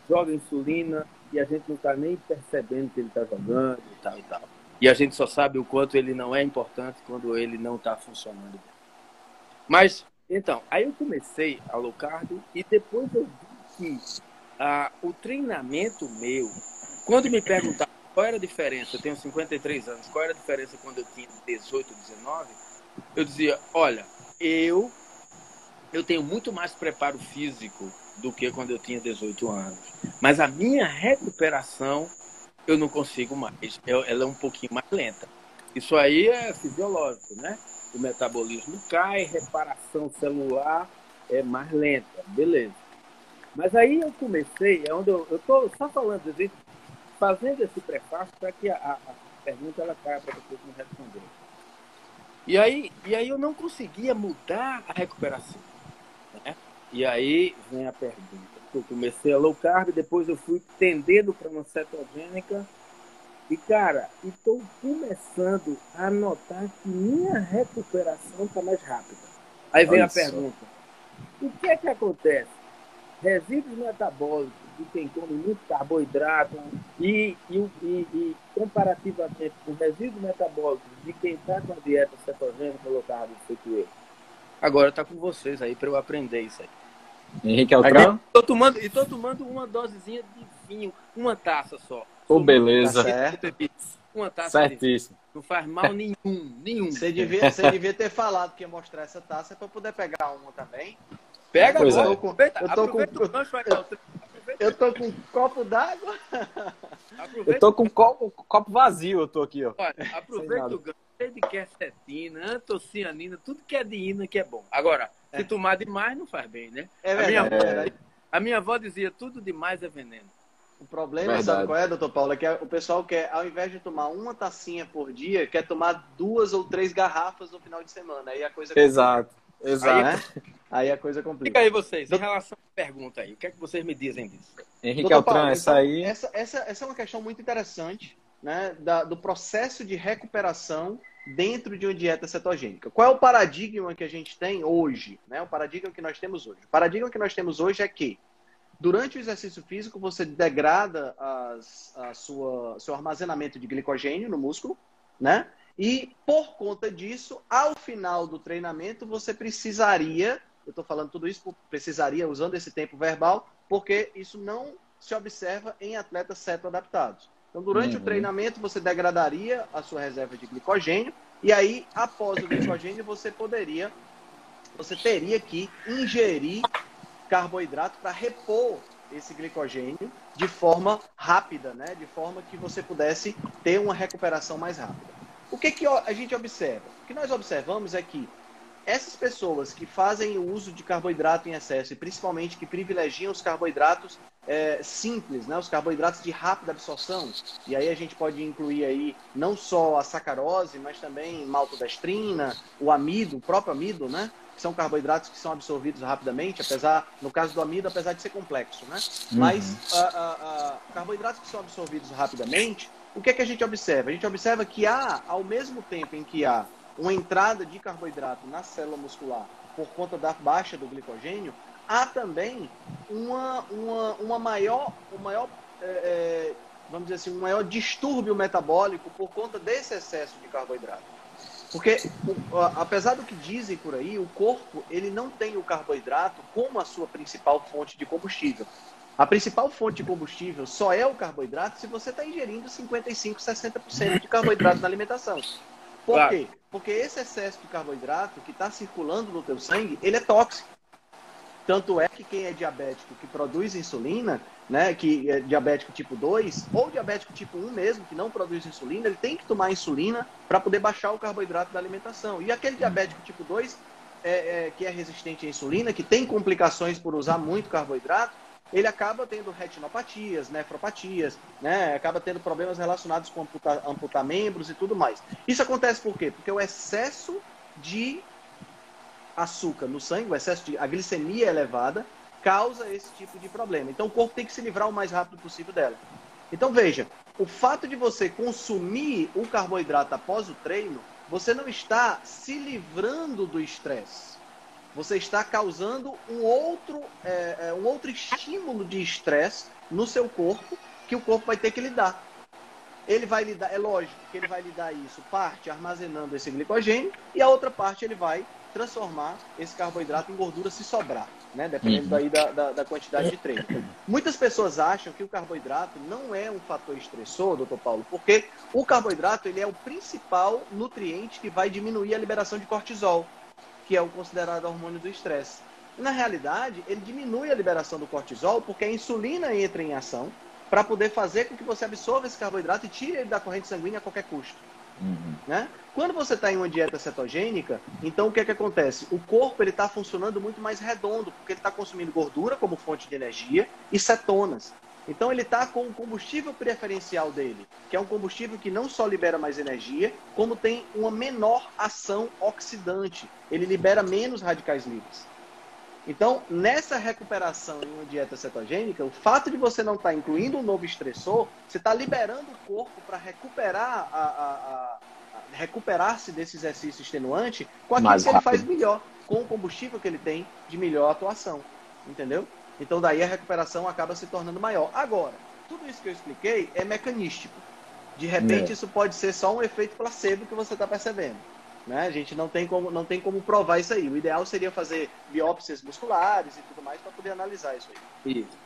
joga insulina e a gente não está nem percebendo que ele está jogando e tal e tal. E a gente só sabe o quanto ele não é importante quando ele não está funcionando bem. Mas, então, aí eu comecei a low carb e depois eu vi que o treinamento meu, quando me perguntaram qual era a diferença, eu tenho 53 anos, qual era a diferença quando eu tinha 18, 19, eu dizia, olha, eu tenho muito mais preparo físico do que quando eu tinha 18 anos. Mas a minha recuperação eu não consigo mais. Ela é um pouquinho mais lenta. Isso aí é fisiológico, né? O metabolismo cai, reparação celular é mais lenta. Beleza. Mas aí eu comecei, é onde eu estou só falando, fazendo esse prefácio para que a pergunta ela caia para vocês me responderem. E aí eu não conseguia mudar a recuperação, né? E aí vem a pergunta. Eu comecei a low carb, depois eu fui tendendo para uma cetogênica. E, cara, estou começando a notar que minha recuperação está mais rápida. Aí vem a pergunta. O que é que acontece? Resíduos metabólicos de quem come muito carboidrato e comparativamente com resíduos metabólicos de quem está com a dieta cetogênica colocada no CQE. Agora está com vocês aí para eu aprender isso aí. Henrique Altran? Estou tomando uma dosezinha de vinho, uma taça só. Ô, beleza. Uma taça. Certíssimo. Não faz mal nenhum. Você devia ter falado que ia mostrar essa taça para poder pegar uma também. Pega, pois agora. É. Eu tô com... Aproveita o gancho, Michael. Eu tô com um copo d'água. Eu tô com um copo vazio, eu tô aqui, ó. Olha, aproveita o gancho, de quercetina, antocianina, tudo que é de ina que é bom. Agora, se tomar demais não faz bem, né? É verdade. A minha avó dizia, tudo demais é veneno. O problema, sabe qual é, doutor Paulo? É que o pessoal quer, ao invés de tomar uma tacinha por dia, quer tomar 2 ou 3 garrafas no final de semana. Aí a coisa complica. Exato. Aí a coisa complica. Fica aí vocês, em relação à pergunta aí, o que é que vocês me dizem disso? Henrique Altran, essa é uma questão muito interessante, né, do processo de recuperação dentro de uma dieta cetogênica. Qual é o paradigma que a gente tem hoje? Né? O paradigma que nós temos hoje. O paradigma que nós temos hoje é que durante o exercício físico, você degrada seu armazenamento de glicogênio no músculo, né? E, por conta disso, ao final do treinamento, você precisaria, eu estou falando tudo isso, precisaria, usando esse tempo verbal, porque isso não se observa em atletas cetoadaptados. Então, durante o treinamento, você degradaria a sua reserva de glicogênio, e aí, após o glicogênio, você teria que ingerir carboidrato para repor esse glicogênio de forma rápida, né? De forma que você pudesse ter uma recuperação mais rápida. O que que a gente observa? O que nós observamos é que essas pessoas que fazem o uso de carboidrato em excesso e principalmente que privilegiam os carboidratos simples, né? Os carboidratos de rápida absorção, e aí a gente pode incluir aí não só a sacarose, mas também maltodestrina, o amido, o próprio amido, né? Que são carboidratos que são absorvidos rapidamente, apesar, no caso do amido, apesar de ser complexo, né? Mas carboidratos que são absorvidos rapidamente, o que é que a gente observa? A gente observa que há, ao mesmo tempo em que há uma entrada de carboidrato na célula muscular por conta da baixa do glicogênio, há também um maior distúrbio metabólico por conta desse excesso de carboidrato. Porque, apesar do que dizem por aí, o corpo ele não tem o carboidrato como a sua principal fonte de combustível. A principal fonte de combustível só é o carboidrato se você está ingerindo 55%, 60% de carboidrato na alimentação. Por quê? Porque esse excesso de carboidrato que está circulando no teu sangue, ele é tóxico. Tanto é que quem é diabético, que produz insulina, né, que é diabético tipo 2, ou diabético tipo 1 mesmo, que não produz insulina, ele tem que tomar insulina para poder baixar o carboidrato da alimentação. E aquele diabético tipo 2, que é resistente à insulina, que tem complicações por usar muito carboidrato, ele acaba tendo retinopatias, nefropatias, né, acaba tendo problemas relacionados com amputar membros e tudo mais. Isso acontece por quê? Porque o excesso de açúcar no sangue, o excesso de glicemia elevada, causa esse tipo de problema. Então, o corpo tem que se livrar o mais rápido possível dela. Então, veja, o fato de você consumir o carboidrato após o treino, você não está se livrando do estresse. Você está causando um outro estímulo de estresse no seu corpo, que o corpo vai ter que lidar. Ele vai lidar, é lógico que ele vai lidar isso, parte armazenando esse glicogênio, e a outra parte ele vai transformar esse carboidrato em gordura se sobrar, né? Dependendo daí da quantidade de treino. Muitas pessoas acham que o carboidrato não é um fator estressor, doutor Paulo, porque o carboidrato ele é o principal nutriente que vai diminuir a liberação de cortisol, que é o considerado hormônio do estresse. Na realidade, ele diminui a liberação do cortisol porque a insulina entra em ação para poder fazer com que você absorva esse carboidrato e tire ele da corrente sanguínea a qualquer custo. Né? Quando você está em uma dieta cetogênica, então o que é que acontece? O corpo ele está funcionando muito mais redondo, porque ele está consumindo gordura como fonte de energia e cetonas. Então ele está com o combustível preferencial dele, que é um combustível que não só libera mais energia, como tem uma menor ação oxidante. Ele libera menos radicais livres. Então, nessa recuperação em uma dieta cetogênica, o fato de você não estar incluindo um novo estressor, você está liberando o corpo para recuperar-se desse exercício extenuante com aquilo que ele faz melhor, com o combustível que ele tem de melhor atuação. Entendeu? Então, daí a recuperação acaba se tornando maior. Agora, tudo isso que eu expliquei é mecanístico. De repente, isso pode ser só um efeito placebo que você está percebendo. Né? A gente não tem como provar isso aí. O ideal seria fazer biópsias musculares e tudo mais para poder analisar isso aí. Isso.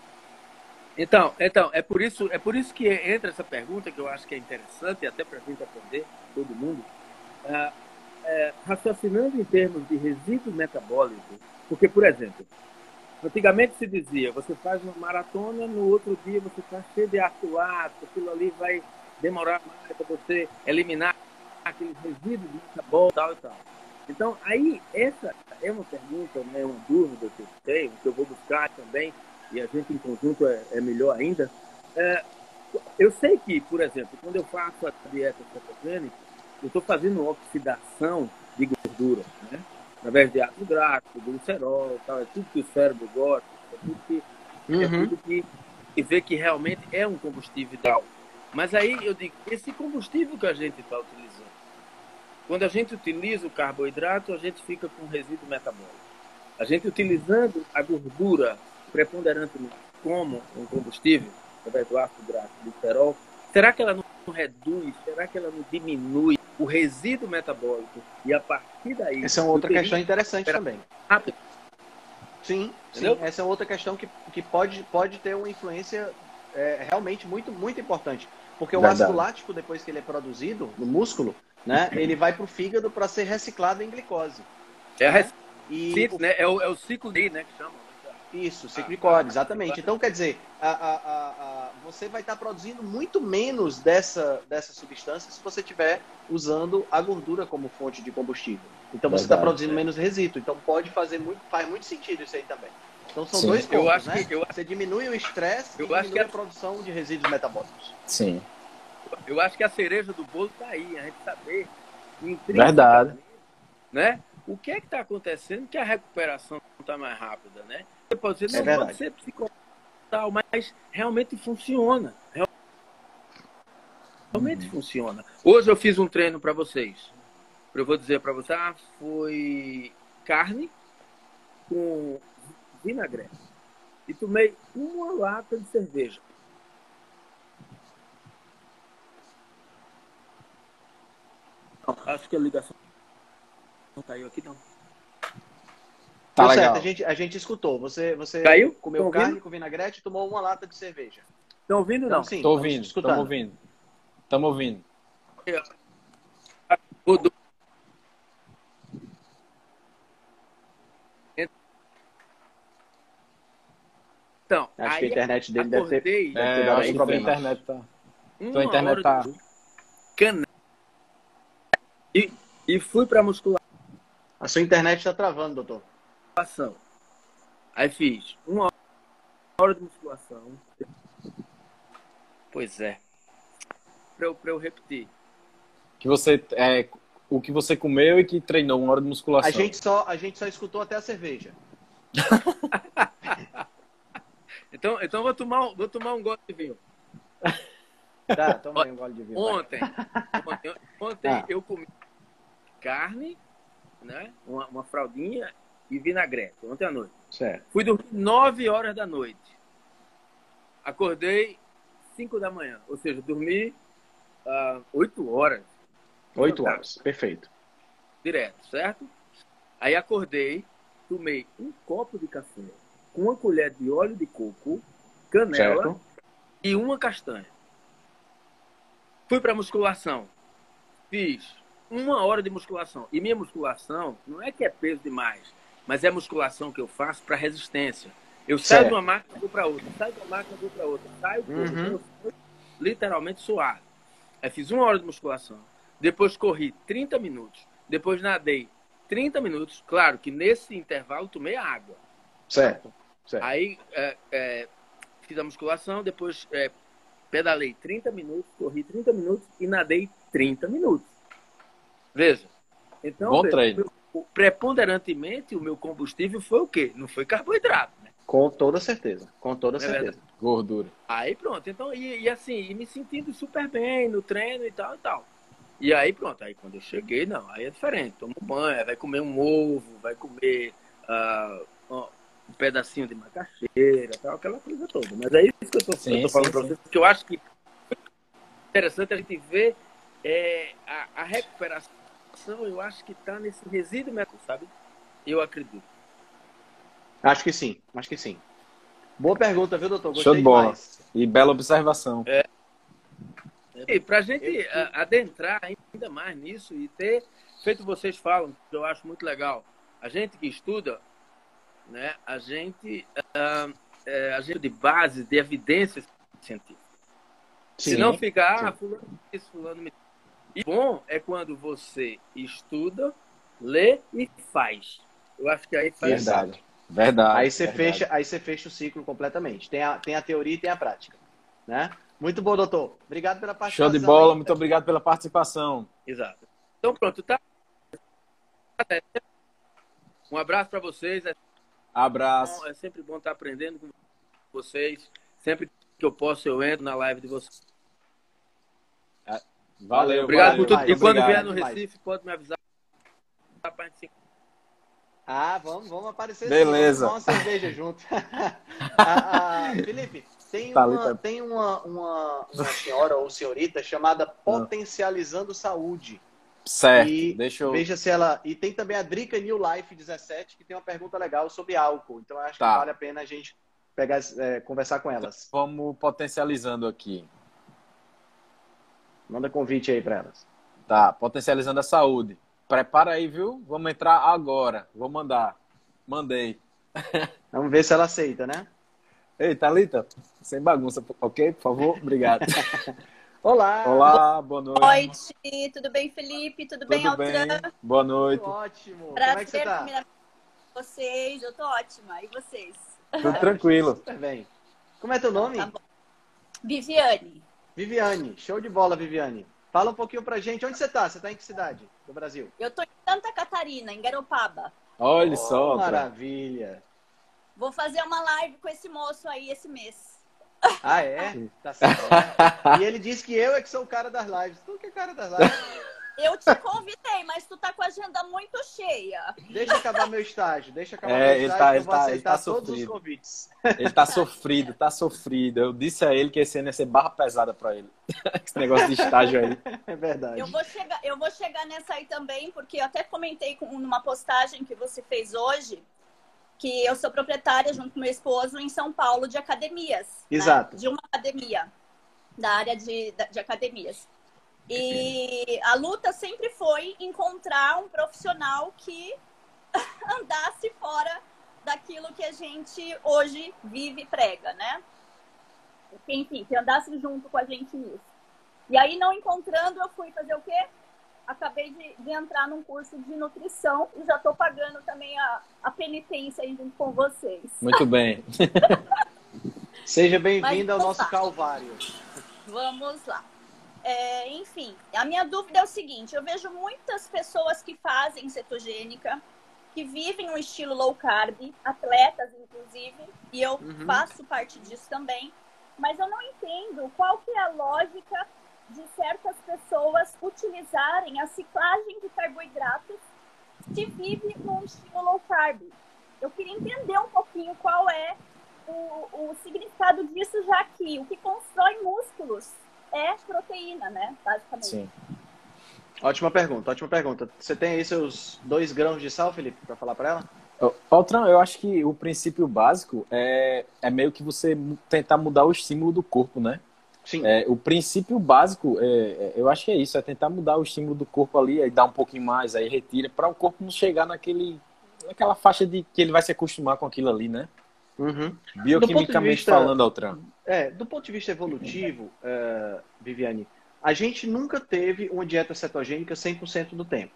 Então é por isso que entra essa pergunta que eu acho que é interessante, até para a gente aprender, todo mundo. Raciocinando em termos de resíduo metabólico, porque, por exemplo, Antigamente se dizia, você faz uma maratona, no outro dia você está cheio de arco-ato, aquilo ali vai demorar mais para você eliminar aqueles resíduos de sabor, tal e tal. Então, aí, essa é uma pergunta, né, uma dúvida que eu tenho, que eu vou buscar também, e a gente em conjunto é melhor ainda. É, eu sei que, por exemplo, quando eu faço a dieta cetogênica, eu estou fazendo uma oxidação de gordura, né? Através de ácido graxo, glicerol, tal, é tudo que o cérebro gosta, é tudo que, e vê que realmente é um combustível vital. Mas aí eu digo, esse combustível que a gente está utilizando, quando a gente utiliza o carboidrato, a gente fica com resíduo metabólico. A gente utilizando a gordura preponderante como um combustível, através do ácido graxo, glicerol, será que ela não reduz, será que ela não diminui o resíduo metabólico? E a partir daí... Essa é uma outra questão interessante também. Rápido. Sim, sim, essa é outra questão que pode ter uma influência realmente muito, muito importante. Porque o ácido lático, depois que ele é produzido no músculo, né, ele vai para o fígado para ser reciclado em glicose. É o ciclo D, né, que chama. Isso, ciclo de Krebs, exatamente. Então, quer dizer, você vai estar produzindo muito menos dessa substância se você estiver usando a gordura como fonte de combustível. Então, você está produzindo menos resíduo. Então, faz muito sentido isso aí também. Então, são dois pontos, você diminui o estresse e diminui a produção de resíduos metabólicos. Sim. Eu acho que a cereja do bolo está aí, a gente saber. Verdade. Né? O que é que está acontecendo que a recuperação não está mais rápida, né? Você pode dizer, não pode ser psicotal, mas realmente funciona. Realmente funciona. Hoje eu fiz um treino para vocês. Eu vou dizer para vocês, foi carne com vinagrete. E tomei uma lata de cerveja. Não, acho que a ligação não caiu aqui, não. Tá certo, a gente escutou. Você caiu? Comeu carne com vinagrete e tomou uma lata de cerveja. Estão ouvindo ou não? Sim, estou ouvindo, estamos ouvindo. Estamos ouvindo. Então, acho que a internet dele deve ter dado um problema. Tua internet tá... E fui para muscular. A sua internet está travando, doutor. Aí fiz uma hora de musculação. Pois é. Para eu repetir. Que você, o que você comeu e que treinou uma hora de musculação. A gente só escutou até a cerveja. Então vou tomar um gole de vinho. Tá, toma aí um gole de vinho. Ontem eu comi carne, né? Uma fraldinha e vinagrete, ontem à noite. Certo. Fui dormir 9 horas da noite. Acordei 5 da manhã. Ou seja, dormi 8 horas. 8 horas, perfeito. Direto, certo? Aí acordei, tomei um copo de café com uma colher de óleo de coco, canela, certo, e uma castanha. Fui para musculação. Fiz uma hora de musculação. E minha musculação não é que é peso demais, mas é a musculação que eu faço para resistência. Eu saio de uma máquina, vou para outra. Saio de uma máquina, vou para outra. Saio literalmente suado. Aí fiz uma hora de musculação. Depois corri 30 minutos. Depois nadei 30 minutos. Claro que nesse intervalo tomei água. Certo. Aí fiz a musculação. Depois pedalei 30 minutos. Corri 30 minutos e nadei 30 minutos. Veja. Então, bom treino. Preponderantemente, o meu combustível foi o quê? Não foi carboidrato, né? Com toda certeza. Com toda certeza. Verdade. Gordura. Aí pronto. Então, e me sentindo super bem no treino e tal e tal. E aí pronto. Aí quando eu cheguei, não. Aí é diferente. Toma um banho, vai comer um ovo, vai comer um pedacinho de macaxeira, tal, aquela coisa toda. Mas é isso que eu tô falando para vocês, porque eu acho que é interessante a gente ver a recuperação. Eu acho que está nesse resíduo metabólico, sabe? Eu acredito. Acho que sim. Boa pergunta, viu, doutor? Gostei. Show de bola. Demais. E bela observação. E para a gente adentrar ainda mais nisso e ter feito, vocês falam, que eu acho muito legal. A gente que estuda né? A gente de base de evidências científicas. Sim. Se não ficar, ah, fulano isso, fulano me... E bom é quando você estuda, lê e faz. Eu acho que aí faz. Verdade. Verdade. Aí você fecha o ciclo completamente. Tem a teoria e tem a prática, né? Muito bom, doutor. Obrigado pela participação. Show de bola. Muito obrigado pela participação. Exato. Então, pronto. Tá. Um abraço para vocês. Abraço. É sempre bom estar aprendendo com vocês. Sempre que eu posso, eu entro na live de vocês. Valeu. Obrigado por tudo. E quando vier no Recife, pode me avisar. Ah, vamos aparecer. Beleza. Vamos tomar uma cerveja junto. Felipe, tem uma senhora ou senhorita chamada Potencializando Saúde. Certo. E deixa eu... Veja se ela... E tem também a Drica New Life 17, que tem uma pergunta legal sobre álcool. Então, eu acho que vale a pena a gente pegar, conversar com elas. Então, vamos potencializando aqui. Manda convite aí para elas. Tá, Potencializando a Saúde. Prepara aí, viu? Vamos entrar agora. Vou mandar. Mandei. Vamos ver se ela aceita, né? Ei, Thalita, sem bagunça, ok? Por favor, obrigado. Olá. Olá, boa noite. Boa noite. Tudo bem, Felipe? Tudo bem, Altran? Boa noite. Tudo ótimo. Prazer. Como é que você tá? Vocês, eu tô ótima. E vocês? Tudo tranquilo. Super bem. Como é teu nome? Tá bom. Viviane. Viviane. Show de bola, Viviane. Fala um pouquinho pra gente. Onde você tá? Você tá em que cidade do Brasil? Eu tô em Santa Catarina, em Garopaba. Olha só. Maravilha. Vou fazer uma live com esse moço aí esse mês. Ah, é? Tá certo. E ele disse que eu é que sou o cara das lives. Tu que é o cara das lives? Eu te convidei, mas tu tá com a agenda muito cheia. Deixa acabar meu estágio. Deixa acabar meu estágio. Tá, eu vou aceitar todos os convites. Ele tá sofrido, tá sofrido. Eu disse a ele que esse ano ia ser barra pesada pra ele. Esse negócio de estágio aí. É verdade. Eu vou chegar nessa aí também, porque eu até comentei numa postagem que você fez hoje, que eu sou proprietária, junto com meu esposo, em São Paulo, de academias. Exato. Né? De uma academia, da área de academias. E a luta sempre foi encontrar um profissional que andasse fora daquilo que a gente hoje vive e prega, né? Enfim, que andasse junto com a gente nisso. E aí, não encontrando, eu fui fazer o quê? Acabei de entrar num curso de nutrição e já estou pagando também a penitência aí junto com vocês. Muito bem. Seja bem-vinda ao nosso calvário. Vamos lá. Enfim, a minha dúvida é o seguinte. Eu vejo muitas pessoas que fazem cetogênica, que vivem um estilo low carb, atletas inclusive, e eu faço parte disso também. Mas eu não entendo qual que é a lógica de certas pessoas utilizarem a ciclagem de carboidratos que vive num estilo low carb. Eu queria entender um pouquinho qual é o significado disso, já que o que constrói músculos é proteína, né? Basicamente. Sim. Ótima pergunta, ótima pergunta. Você tem aí seus 2 gramas de sal, Felipe, para falar para ela? Altran, eu acho que o princípio básico é meio que você tentar mudar o estímulo do corpo, né? Sim. O princípio básico, eu acho que é isso, é tentar mudar o estímulo do corpo ali, aí dá um pouquinho mais, aí retira, para o corpo não chegar naquela faixa de que ele vai se acostumar com aquilo ali, né? Uhum. Bioquimicamente falando, Altran. Do ponto de vista evolutivo, Viviane, a gente nunca teve uma dieta cetogênica 100% do tempo,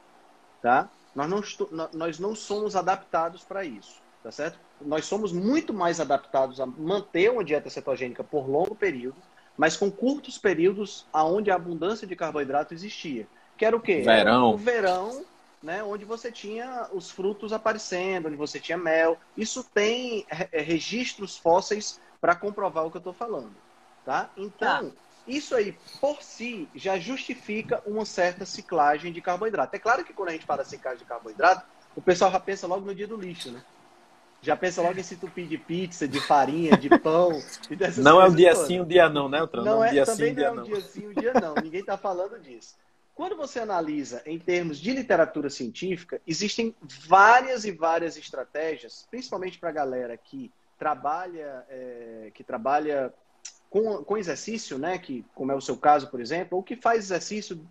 tá? Nós não somos adaptados para isso, tá certo? Nós somos muito mais adaptados a manter uma dieta cetogênica por longo período, mas com curtos períodos aonde a abundância de carboidrato existia. Que era o quê? Verão. O verão, né, onde você tinha os frutos aparecendo, onde você tinha mel. Isso tem registros fósseis para comprovar o que eu estou falando. Tá? Então, isso aí, por si, já justifica uma certa ciclagem de carboidrato. É claro que quando a gente fala ciclagem de carboidrato, o pessoal já pensa logo no dia do lixo, né? Já pensa logo em se entupir de pizza, de farinha, de pão. E dessas não é o dia sim, o dia não, né, Altran? Não é o dia sim, o dia não. Ninguém está falando disso. Quando você analisa em termos de literatura científica, existem várias e várias estratégias, principalmente para a galera que trabalha com exercício, né? Que, como é o seu caso, por exemplo, ou que faz exercício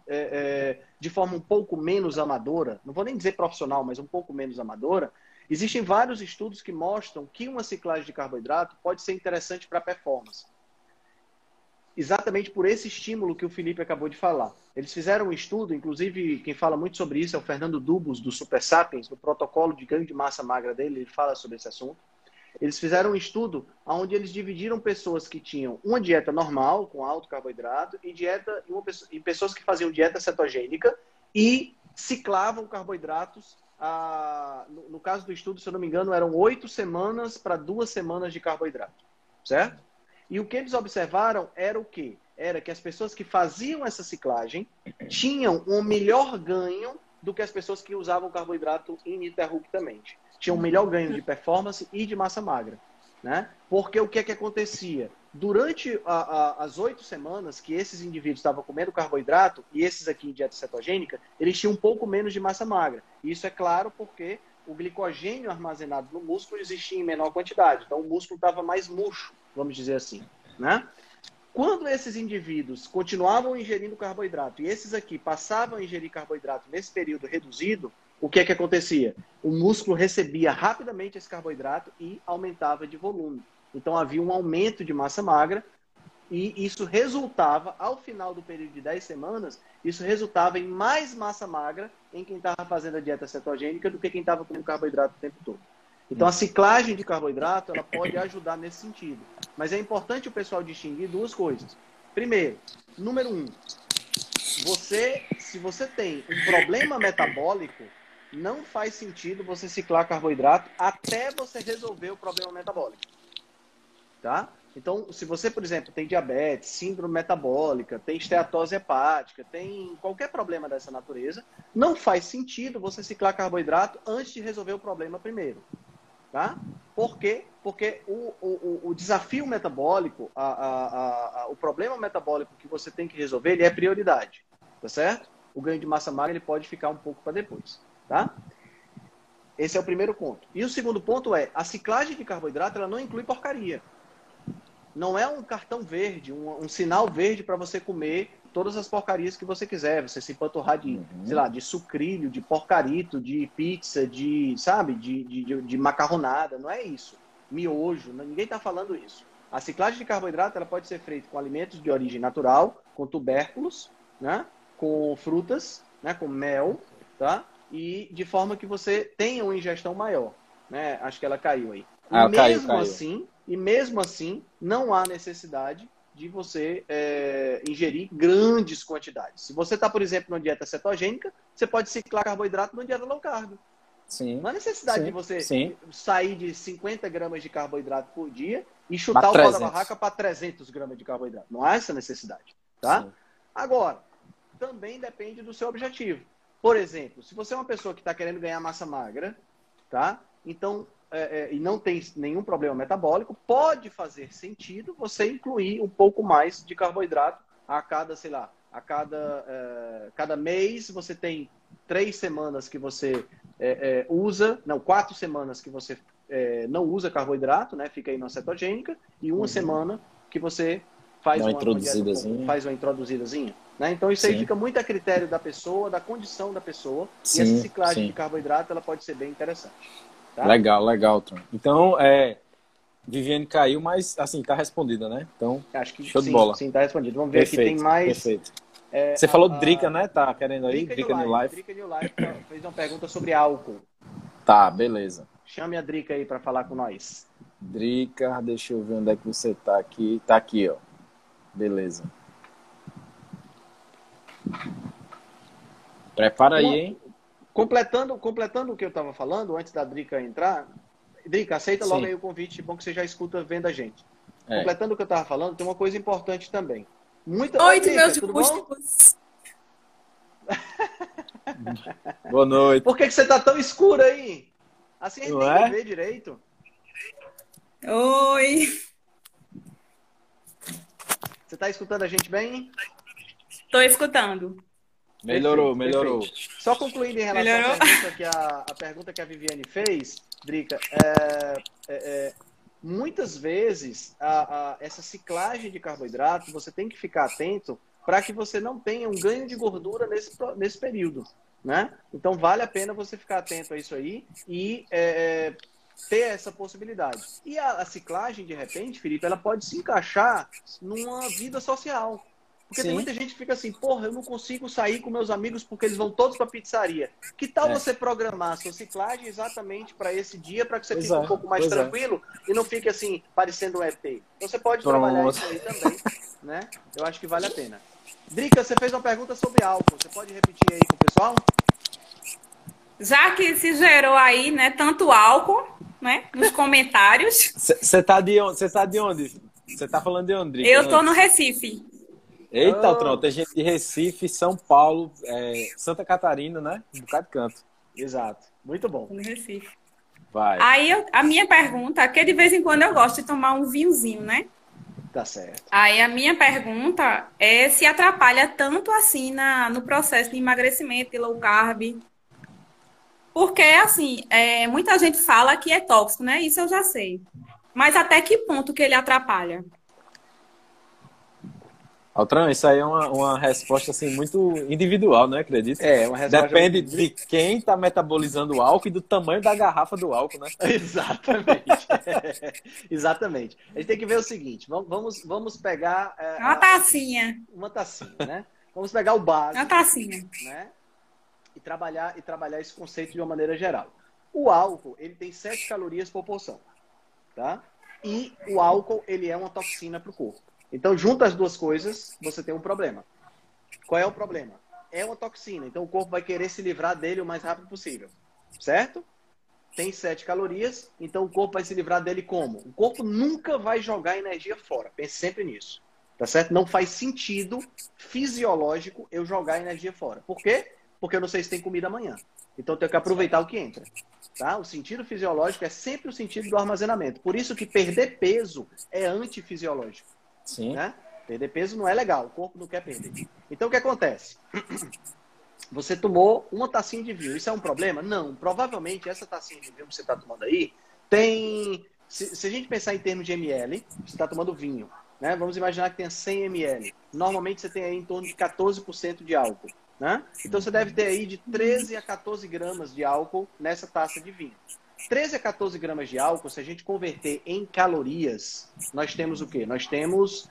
de forma um pouco menos amadora, não vou nem dizer profissional, mas um pouco menos amadora, Existem vários estudos que mostram que uma ciclagem de carboidrato pode ser interessante para a performance. Exatamente por esse estímulo que o Felipe acabou de falar. Eles fizeram um estudo, inclusive quem fala muito sobre isso é o Fernando Dubos, do Super Sapiens, no protocolo de ganho de massa magra dele, ele fala sobre esse assunto. Eles fizeram um estudo onde eles dividiram pessoas que tinham uma dieta normal, com alto carboidrato, e pessoas que faziam dieta cetogênica e ciclavam carboidratos. No caso do estudo, se eu não me engano, eram 8 semanas para 2 semanas de carboidrato, certo? E o que eles observaram era o quê? Era que as pessoas que faziam essa ciclagem tinham um melhor ganho do que as pessoas que usavam carboidrato ininterruptamente. Tinham um melhor ganho de performance e de massa magra, né? Porque o que é que acontecia? Durante as 8 semanas que esses indivíduos estavam comendo carboidrato e esses aqui em dieta cetogênica, eles tinham um pouco menos de massa magra. Isso é claro porque o glicogênio armazenado no músculo existia em menor quantidade. Então o músculo estava mais murcho, vamos dizer assim, né? Quando esses indivíduos continuavam ingerindo carboidrato e esses aqui passavam a ingerir carboidrato nesse período reduzido, o que é que acontecia? O músculo recebia rapidamente esse carboidrato e aumentava de volume. Então havia um aumento de massa magra e isso resultava, ao final do período de 10 semanas, isso resultava em mais massa magra em quem estava fazendo a dieta cetogênica do que quem estava comendo carboidrato o tempo todo. Então, a ciclagem de carboidrato ela pode ajudar nesse sentido. Mas é importante o pessoal distinguir duas coisas. Primeiro, número 1, se você tem um problema metabólico, não faz sentido você ciclar carboidrato até você resolver o problema metabólico. Tá? Então, se você, por exemplo, tem diabetes, síndrome metabólica, tem esteatose hepática, tem qualquer problema dessa natureza, não faz sentido você ciclar carboidrato antes de resolver o problema primeiro. Tá? Por quê? Porque o desafio metabólico, o problema metabólico que você tem que resolver, ele é prioridade, tá certo? O ganho de massa magra ele pode ficar um pouco para depois, tá? Esse é o primeiro ponto. E o segundo ponto é, a ciclagem de carboidrato ela não inclui porcaria. Não é um cartão verde, um sinal verde para você comer todas as porcarias que você quiser. Você se empanturrar de, sei lá, de sucrilho, de porcarito, de pizza, de, sabe, de macarronada. Não é isso. Miojo, ninguém está falando isso. A ciclagem de carboidrato ela pode ser feita com alimentos de origem natural, com tubérculos, né? Com frutas, né? Com mel, tá? E de forma que você tenha uma ingestão maior, né? Acho que ela caiu aí. E mesmo assim, não há necessidade de você ingerir grandes quantidades. Se você está, por exemplo, numa dieta cetogênica, você pode ciclar carboidrato numa dieta low carb. Sim, não há necessidade de você sair de 50 gramas de carboidrato por dia e chutar o pau da barraca para 300 gramas de carboidrato. Não há essa necessidade, tá? Sim. Agora, também depende do seu objetivo. Por exemplo, se você é uma pessoa que está querendo ganhar massa magra, tá? Então... e não tem nenhum problema metabólico, pode fazer sentido você incluir um pouco mais de carboidrato a cada, sei lá, cada mês você tem 3 semanas que você usa, não, 4 semanas que você não usa carboidrato, né? Fica aí na cetogênica, e uma semana que você faz uma introduzidazinha. Né? Então isso aí fica muito a critério da pessoa, da condição da pessoa, e essa ciclagem de carboidrato ela pode ser bem interessante. Tá? Legal, legal, Tron. Então, Viviane caiu, mas, assim, tá respondida, né? Então, acho que show de bola. Sim, tá respondido. Vamos ver aqui, tem mais... Perfeito. Você falou Drica, né? Tá querendo aí? Drica New Life. Drica New Life fez uma pergunta sobre álcool. Tá, beleza. Chame a Drica aí pra falar com nós. Drica, deixa eu ver onde é que você tá aqui. Tá aqui, ó. Beleza. Prepara aí, hein? Completando o que eu estava falando, antes da Drica entrar... Drica, aceita logo aí o convite, bom que você já escuta vendo a gente. Completando o que eu estava falando, tem uma coisa importante também. Oi, meus custos! Boa noite. Por que você está tão escura aí? Assim a gente nem vê direito. Oi! Você está escutando a gente bem? Estou escutando. Melhorou, melhorou. Só concluindo em relação à pergunta que a pergunta que a Viviane fez, Drica, muitas vezes essa ciclagem de carboidrato, você tem que ficar atento para que você não tenha um ganho de gordura nesse período. né? Então vale a pena você ficar atento a isso aí e ter essa possibilidade. E a ciclagem, de repente, Felipe, ela pode se encaixar numa vida social. Porque tem muita gente que fica assim, porra, eu não consigo sair com meus amigos porque eles vão todos para a pizzaria. Que tal você programar a sua ciclagem exatamente para esse dia, para que você fique um pouco mais tranquilo e não fique assim, parecendo um ET? Então você pode trabalhar isso aí também, né? Eu acho que vale a pena. Drica, você fez uma pergunta sobre álcool. Você pode repetir aí com o pessoal? Já que se gerou aí, né, tanto álcool, né, nos comentários. Você tá de onde? Você tá falando de onde, Drica? Eu tô no Recife. Eita, Altran, tem gente de Recife, São Paulo, Santa Catarina, né? Um bocado de canto. Exato. Muito bom. No Recife. Vai. Aí a minha pergunta, que de vez em quando eu gosto de tomar um vinhozinho, né? Tá certo. Aí a minha pergunta é se atrapalha tanto assim no processo de emagrecimento e low carb. Porque, assim, muita gente fala que é tóxico, né? Isso eu já sei. Mas até que ponto que ele atrapalha? Altran, isso aí é uma resposta assim, muito individual, né? Acredito. É, uma resposta. Depende de quem está metabolizando o álcool e do tamanho da garrafa do álcool, né? Exatamente. Exatamente. A gente tem que ver o seguinte: vamos pegar. Uma tacinha. Uma tacinha, né? Vamos pegar o básico. Uma tacinha. Né? E trabalhar esse conceito de uma maneira geral. O álcool, ele tem 7 calorias por porção, tá? E o álcool, ele é uma toxina para o corpo. Então, junta as duas coisas, você tem um problema. Qual é o problema? É uma toxina. Então, o corpo vai querer se livrar dele o mais rápido possível. Certo? Tem 7 calorias. Então, o corpo vai se livrar dele como? O corpo nunca vai jogar energia fora. Pense sempre nisso. Tá certo? Não faz sentido fisiológico eu jogar energia fora. Por quê? Porque eu não sei se tem comida amanhã. Então, eu tenho que aproveitar o que entra. Tá? O sentido fisiológico é sempre o sentido do armazenamento. Por isso que perder peso é antifisiológico. Sim. Né? Perder peso não é legal, o corpo não quer perder. Então o que acontece? Você tomou uma tacinha de vinho, isso é um problema? Não, provavelmente essa tacinha de vinho que você está tomando aí tem... Se a gente pensar em termos de ml, você está tomando vinho, né? Vamos imaginar que tem 100 ml. Normalmente você tem aí em torno de 14% de álcool, né? Então você deve ter aí de 13 a 14 gramas de álcool nessa taça de vinho. 13 a 14 gramas de álcool, se a gente converter em calorias, nós temos o quê? Nós temos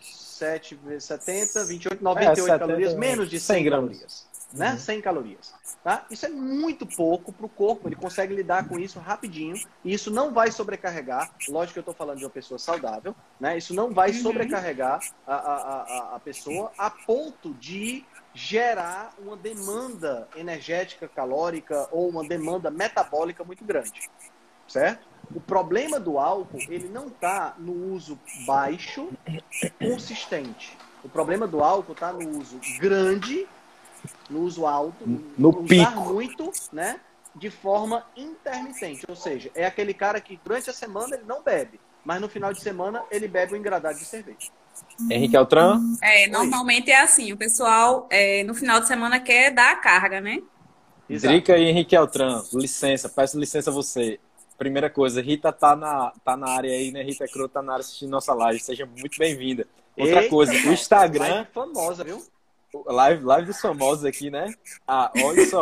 7 vezes 70, 28, 98 calorias, menos de 100 calorias. Né? 100 calorias. Tá? Isso é muito pouco para o corpo, ele consegue lidar com isso rapidinho, e isso não vai sobrecarregar, lógico que eu estou falando de uma pessoa saudável, né? Isso não vai sobrecarregar a pessoa a ponto de gerar uma demanda energética, calórica ou uma demanda metabólica muito grande, certo? O problema do álcool, ele não está no uso baixo, consistente. O problema do álcool está no uso grande, no uso alto, no usar pico. Muito, né? De forma intermitente, ou seja, é aquele cara que durante a semana ele não bebe, mas no final de semana ele bebe um engradado de cerveja. Henrique Altran? Normalmente é assim, o pessoal no final de semana quer dar a carga, né? Drica e Henrique Altran, licença, peço licença a você. Primeira coisa, Rita tá na área aí, né? Rita Croc tá na área assistindo nossa live, seja muito bem-vinda. Outra coisa, o Instagram... famosa, viu? Live dos famosos aqui, né? Ah, olha só.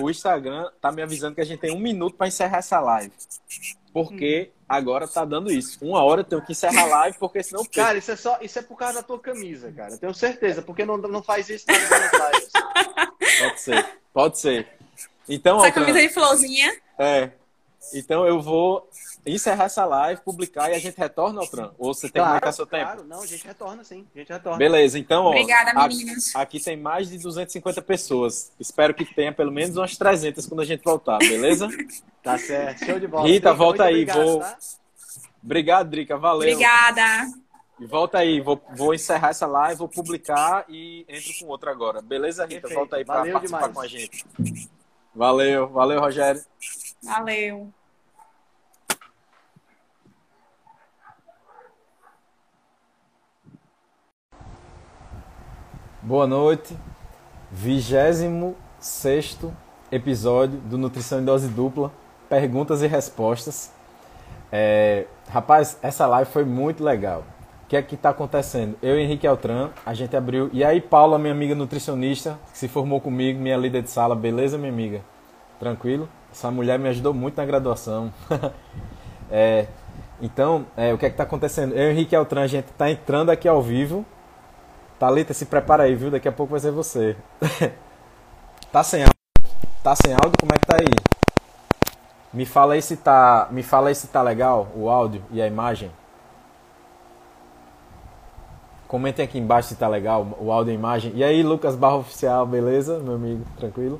O Instagram tá me avisando que a gente tem 1 minuto para encerrar essa live. Porque agora tá dando isso. 1 hora eu tenho que encerrar a live, porque senão... Cara, isso é por causa da tua camisa, cara. Eu tenho certeza, porque não faz isso nas mensagens. Pode ser. Então, essa camisa de florzinha. Então eu vou encerrar essa live, publicar e a gente retorna, Altran? Ou você tem que marcar seu tempo? Claro, não, a gente retorna sim, a gente retorna. Beleza, então, ó, obrigada, meninas. Aqui tem mais de 250 pessoas. Espero que tenha pelo menos umas 300 quando a gente voltar, beleza? Tá certo, show de bola. Rita, Drica, volta aí, obrigado, vou... Tá? Obrigado, Drica, valeu. Obrigada. E volta aí, vou encerrar essa live, vou publicar e entro com outra agora. Beleza, Rita? Perfeito. Volta aí pra participar demais com a gente. Valeu, Rogério. Valeu. Boa noite. 26º episódio do Nutrição em Dose Dupla, perguntas e respostas. Rapaz, essa live foi muito legal. que é que está acontecendo? Eu e Henrique Altran, a gente abriu... E aí, Paula, minha amiga nutricionista, que se formou comigo, minha líder de sala. Beleza, minha amiga? Tranquilo? Essa mulher me ajudou muito na graduação. Então, o que é que está acontecendo? Eu e Henrique Altran, a gente está entrando aqui ao vivo. Thalita, se prepara aí, viu? Daqui a pouco vai ser você. Tá sem áudio? Tá sem áudio? Como é que tá aí? Me fala aí se tá legal o áudio e a imagem. Comentem aqui embaixo se tá legal o áudio e a imagem. E aí, Lucas Barra Oficial, beleza, meu amigo? Tranquilo?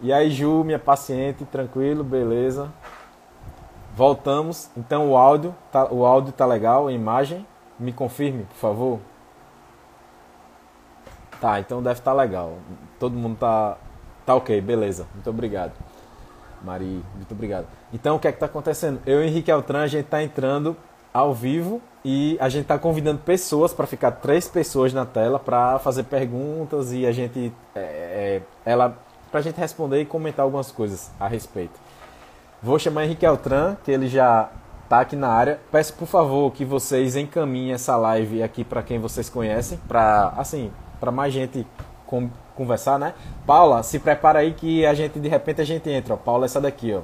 E aí, Ju, minha paciente, tranquilo? Beleza? Voltamos. Então, o áudio tá legal, a imagem. Me confirme, por favor. Tá, então deve estar legal. Todo mundo tá ok, beleza. Muito obrigado. Mari, muito obrigado. Então, o que é que está acontecendo? Eu e Henrique Altran, a gente está entrando ao vivo e a gente está convidando pessoas para ficar 3 pessoas na tela para fazer perguntas e para a gente responder e comentar algumas coisas a respeito. Vou chamar Henrique Altran, que ele já está aqui na área. Peço, por favor, que vocês encaminhem essa live aqui para quem vocês conhecem, para mais gente conversar, né? Paula, se prepara aí que de repente a gente entra. Ó. Paula, essa daqui, ó.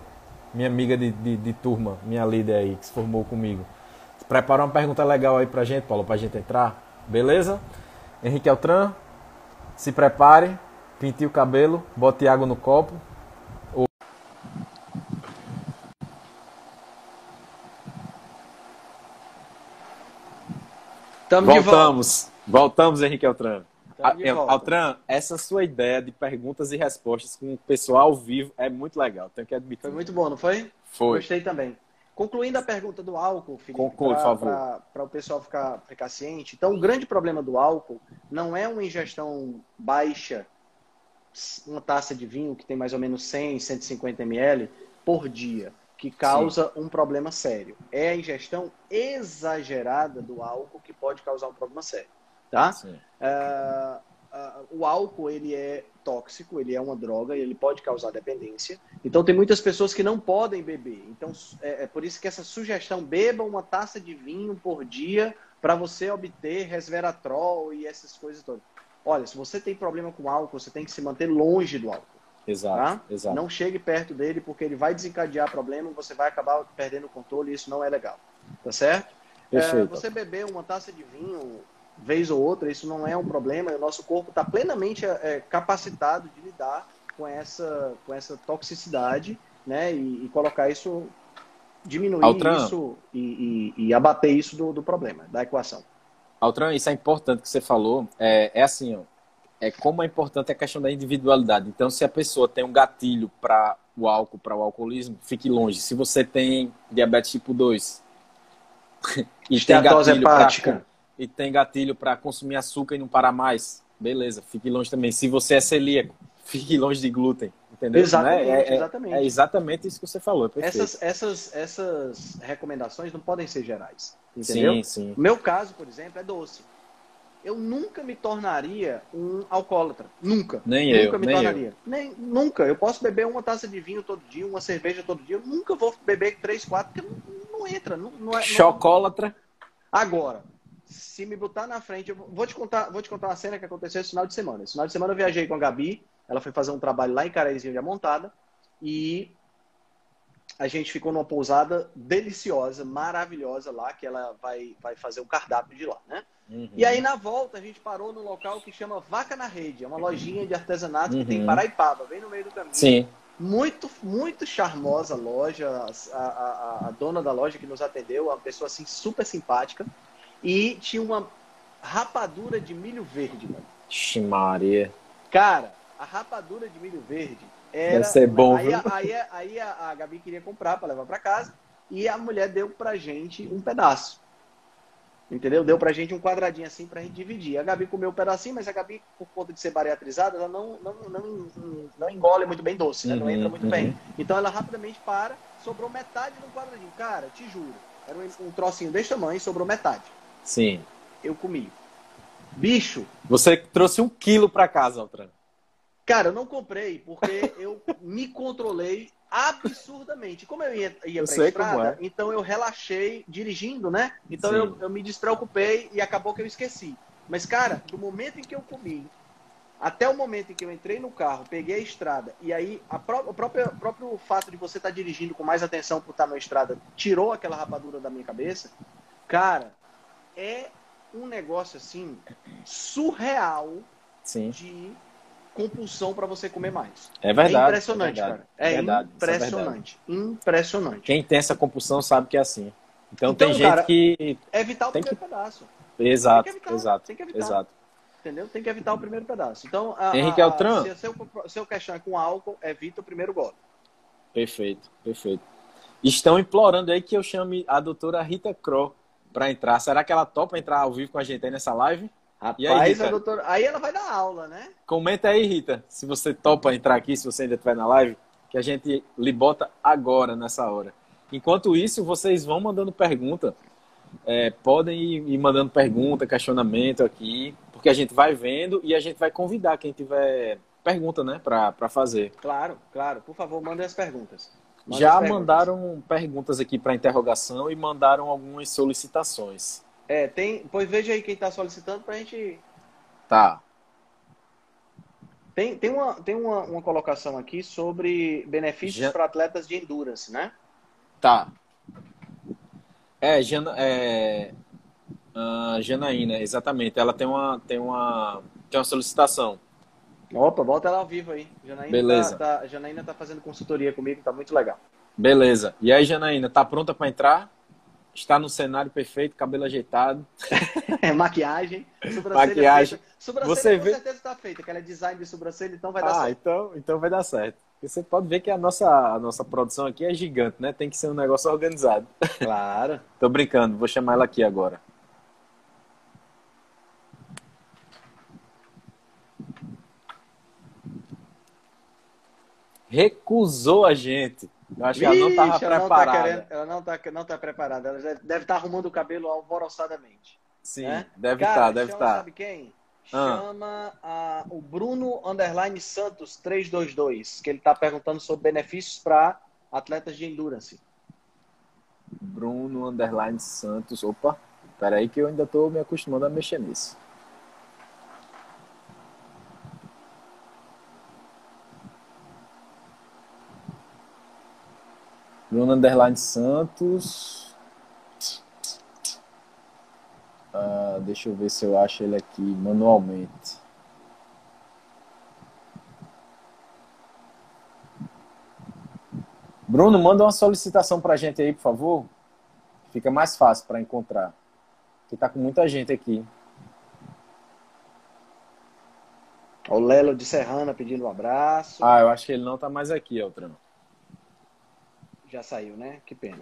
Minha amiga de turma, minha líder aí, que se formou comigo. Prepara uma pergunta legal aí pra gente, Paula, pra gente entrar. Beleza? Henrique Altran, se prepare, pinte o cabelo, bote água no copo. Voltamos, Henrique Altran. Altran, essa sua ideia de perguntas e respostas com o pessoal ao vivo é muito legal, tenho que admitir. Foi muito bom, não foi? Foi. Gostei também. Concluindo a pergunta do álcool, Felipe, para o pessoal ficar ciente. Então, o grande problema do álcool não é uma ingestão baixa, uma taça de vinho que tem mais ou menos 100, 150 ml por dia, que causa um problema sério. É a ingestão exagerada do álcool que pode causar um problema sério. Tá? O álcool, ele é tóxico, ele é uma droga, ele pode causar dependência. Então, tem muitas pessoas que não podem beber. Então, é por isso que essa sugestão, beba uma taça de vinho por dia para você obter resveratrol e essas coisas todas. Olha, se você tem problema com álcool, você tem que se manter longe do álcool. Exato, tá? Exato. Não chegue perto dele, porque ele vai desencadear problema, você vai acabar perdendo o controle e isso não é legal. Tá certo? Você beber uma taça de vinho... vez ou outra, isso não é um problema. O nosso corpo está plenamente capacitado de lidar com essa toxicidade, né? E colocar isso, diminuir Altran, isso e abater isso do problema, da equação. Altran, isso é importante que você falou. É assim, ó, como é importante a questão da individualidade. Então, se a pessoa tem um gatilho para o álcool, para o alcoolismo, fique longe. Se você tem diabetes tipo 2 e tem gatilho hepática, e tem gatilho para consumir açúcar e não parar mais, beleza, fique longe também. Se você é celíaco, fique longe de glúten, entendeu? Exatamente, né? É exatamente isso que você falou. É essas recomendações não podem ser gerais, entendeu? Sim, sim. O meu caso, por exemplo, é doce. Eu nunca me tornaria um alcoólatra. Nunca. Nunca. Eu posso beber uma taça de vinho todo dia, uma cerveja todo dia. Eu nunca vou beber 3, 4, porque não entra. Não é chocólatra. Agora, se me botar na frente, eu vou te contar uma cena que aconteceu esse final de semana. Esse final de semana eu viajei com a Gabi, ela foi fazer um trabalho lá em Carazinho de Amontada e a gente ficou numa pousada deliciosa, maravilhosa lá, que ela vai fazer o cardápio de lá, né? Uhum. E aí na volta a gente parou num local que chama Vaca na Rede, é uma lojinha de artesanato que tem em Paraipaba, bem no meio do caminho. Sim. Muito, muito charmosa a loja, a dona da loja que nos atendeu, uma pessoa assim super simpática. E tinha uma rapadura de milho verde, mano. Ximaria. Cara, a rapadura de milho verde era... Deve ser bom, viu? Aí a Gabi queria comprar pra levar pra casa e a mulher deu pra gente um pedaço. Entendeu? Deu pra gente um quadradinho assim pra gente dividir. A Gabi comeu um pedacinho, mas a Gabi, por conta de ser bariatrizada, ela não engole muito bem doce, né? Não entra muito bem. Então ela rapidamente sobrou metade de um quadradinho. Cara, te juro, era um trocinho desse tamanho e sobrou metade. Sim. Eu comi. Bicho. Você trouxe 1 quilo pra casa, Altran. Cara, eu não comprei porque eu me controlei absurdamente. Como eu ia pra estrada, então eu relaxei dirigindo, né? Então eu me despreocupei e acabou que eu esqueci. Mas, cara, do momento em que eu comi até o momento em que eu entrei no carro, peguei a estrada, e aí o próprio fato de você estar dirigindo com mais atenção por estar na estrada tirou aquela rapadura da minha cabeça. Cara, é um negócio, assim, surreal. Sim. De compulsão para você comer mais. É verdade. É impressionante, cara. É verdade, impressionante. É impressionante. Quem tem essa compulsão sabe que é assim. Então tem gente que... É vital tem o primeiro pedaço. Exato, tem que evitar, exato. Tem que evitar. Exato. Entendeu? Tem que evitar o primeiro pedaço. Então, Henrique Altran, se o seu questão é com álcool, evita o primeiro gole. Perfeito, perfeito. Estão implorando aí que eu chame a doutora Rita Croc para entrar. Será que ela topa entrar ao vivo com a gente aí nessa live? Rapaz, aí, doutora... aí ela vai dar aula, né? Comenta aí, Rita, se você topa entrar aqui, se você ainda estiver na live, que a gente lhe bota agora, nessa hora. Enquanto isso, vocês vão mandando pergunta. Podem ir mandando pergunta, questionamento aqui, porque a gente vai vendo e a gente vai convidar quem tiver pergunta, né, para fazer. Claro, claro. Por favor, mandem as perguntas. Mandaram perguntas aqui para interrogação e mandaram algumas solicitações. Pois veja aí quem está solicitando para a gente... Tá. Tem uma colocação aqui sobre benefícios para atletas de endurance, né? Tá. Janaína, exatamente. Ela tem uma solicitação. Opa, bota ela ao vivo aí. Janaína. Beleza. Janaína tá fazendo consultoria comigo, tá muito legal. Beleza. E aí, Janaína, tá pronta para entrar? Está no cenário perfeito, cabelo ajeitado. Maquiagem, sobrancelha. Maquiagem. Feita. Sobrancelha você com certeza tá feita, que ela é design de sobrancelha, então vai dar certo. Então vai dar certo. Você pode ver que a nossa produção aqui é gigante, né? Tem que ser um negócio organizado. Claro. Tô brincando, vou chamar ela aqui agora. Recusou a gente. Eu acho que ela não estava preparada. Ela não tá preparada. Ela deve estar arrumando o cabelo alvoroçadamente. Sim, né? Deve estar. Sabe quem? Chama o Bruno _ Santos 322, que ele está perguntando sobre benefícios para atletas de endurance. Bruno _ Santos. Opa, peraí que eu ainda estou me acostumando a mexer nisso. Bruno _ Santos. Deixa eu ver se eu acho ele aqui manualmente. Bruno, manda uma solicitação pra gente aí, por favor. Fica mais fácil para encontrar. Porque tá com muita gente aqui. O Lelo de Serrana pedindo um abraço. Eu acho que ele não tá mais aqui, Altrano. Já saiu, né? Que pena.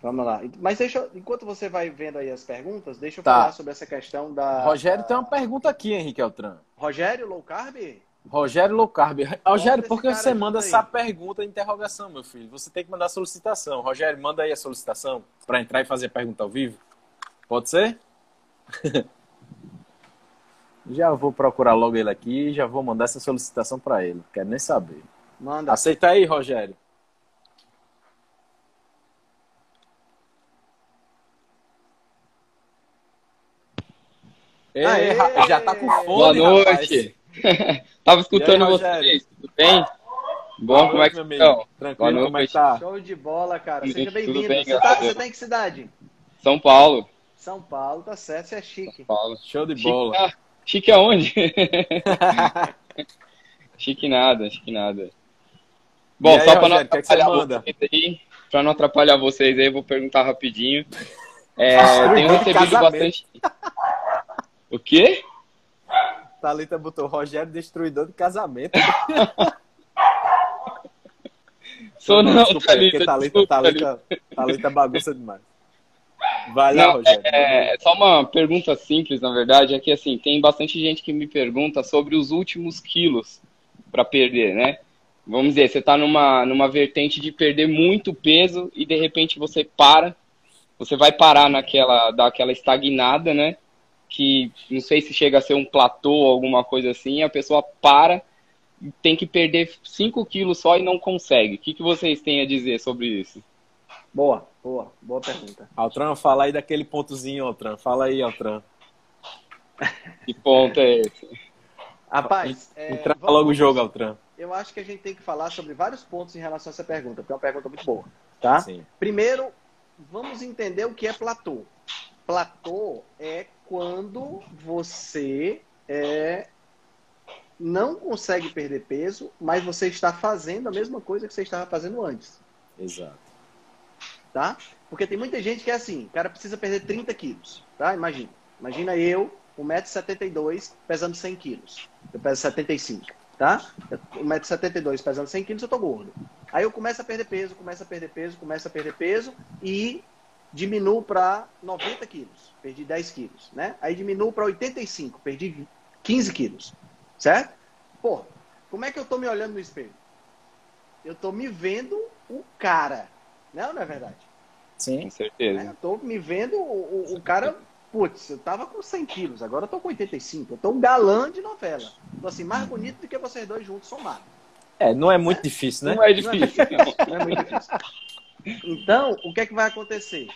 Vamos lá. Mas enquanto você vai vendo aí as perguntas, deixa eu falar sobre essa questão da... Rogério tem uma pergunta aqui, Henrique Altran. Rogério, low carb? Rogério, low carb. Rogério, por que você manda essa pergunta e interrogação, meu filho? Você tem que mandar a solicitação. Rogério, manda aí a solicitação para entrar e fazer a pergunta ao vivo. Pode ser? Já vou procurar logo ele aqui e já vou mandar essa solicitação para ele. Não quero nem saber. Manda. Aceita aí, Rogério. Ei, já tá com fome. Boa noite. Tava escutando vocês. Tudo bem? Bom, como é que estão? Tranquilo, como é que tá? Show de bola, cara. Seja bem-vindo. Você tá em que cidade? São Paulo. São Paulo, tá certo. Você é chique. São Paulo. Show de bola. Chique aonde? Chique nada, chique nada. Bom, só pra não atrapalhar vocês aí, eu vou perguntar rapidinho. Tenho recebido bastante... O quê? Thalita botou Rogério destruidor de casamento. Sou não, desculpa, Thalita bagunça demais. Vai lá, Rogério. Só uma pergunta simples, na verdade, é que assim, tem bastante gente que me pergunta sobre os últimos quilos para perder, né? Vamos dizer, você tá numa vertente de perder muito peso e de repente você vai parar daquela estagnada, né? Que não sei se chega a ser um platô ou alguma coisa assim, a pessoa para tem que perder 5 quilos só e não consegue. O que vocês têm a dizer sobre isso? Boa pergunta. Altran, fala aí daquele pontozinho, Altran. Fala aí, Altran. Que ponto é esse? Rapaz, entrava logo o jogo, Altran. Eu acho que a gente tem que falar sobre vários pontos em relação a essa pergunta, porque é uma pergunta muito boa, tá? Sim. Primeiro, vamos entender o que é platô. Platô é quando você não consegue perder peso, mas você está fazendo a mesma coisa que você estava fazendo antes. Exato. Tá? Porque tem muita gente que é assim, o cara precisa perder 30 quilos, tá? Imagina eu, 1,72 m, pesando 100 quilos. Eu peso 75. Tá? 1,72 m, pesando 100 quilos, eu tô gordo. Aí eu começo a perder peso e diminuo para 90 quilos, perdi 10 quilos, né? Aí diminuo para 85, perdi 15 quilos, certo? Porra, como é que eu tô me olhando no espelho? Eu tô me vendo o cara, não é verdade? Sim, com certeza. Eu tô me vendo o cara... Putz, eu tava com 100 quilos, agora eu tô com 85. Eu tô um galã de novela. Tô assim, mais bonito do que vocês dois juntos somados. Não é muito difícil, né? Não é muito difícil. Então, o que é que vai acontecer?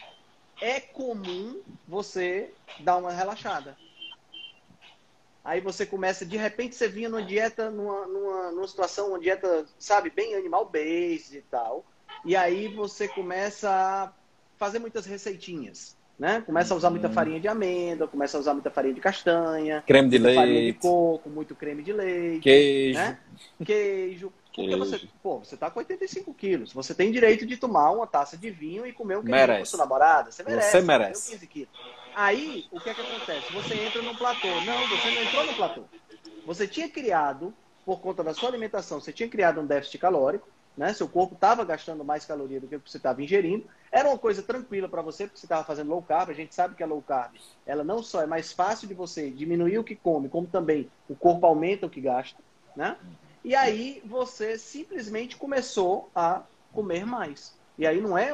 É comum você dar uma relaxada. Aí você começa, de repente, você vinha numa dieta, numa situação, uma dieta, sabe, bem animal-based e tal. E aí você começa a fazer muitas receitinhas. Né? Começa a usar muita farinha de amêndoa, começa a usar muita farinha de castanha, creme de leite, farinha de coco, muito creme de leite, queijo, né? Porque você tá com 85 quilos, você tem direito de tomar uma taça de vinho e comer um queijo com sua namorada, você merece. 15 quilos. Aí, o que é que acontece? Você entra num platô. Não, você não entrou no platô. Você tinha criado, por conta da sua alimentação, você tinha criado um déficit calórico, né? Seu corpo estava gastando mais caloria do que você estava ingerindo. Era uma coisa tranquila para você, porque você estava fazendo low carb. A gente sabe que a low carb, ela não só é mais fácil de você diminuir o que come, como também o corpo aumenta o que gasta, né? E aí você simplesmente começou a comer mais. E aí não é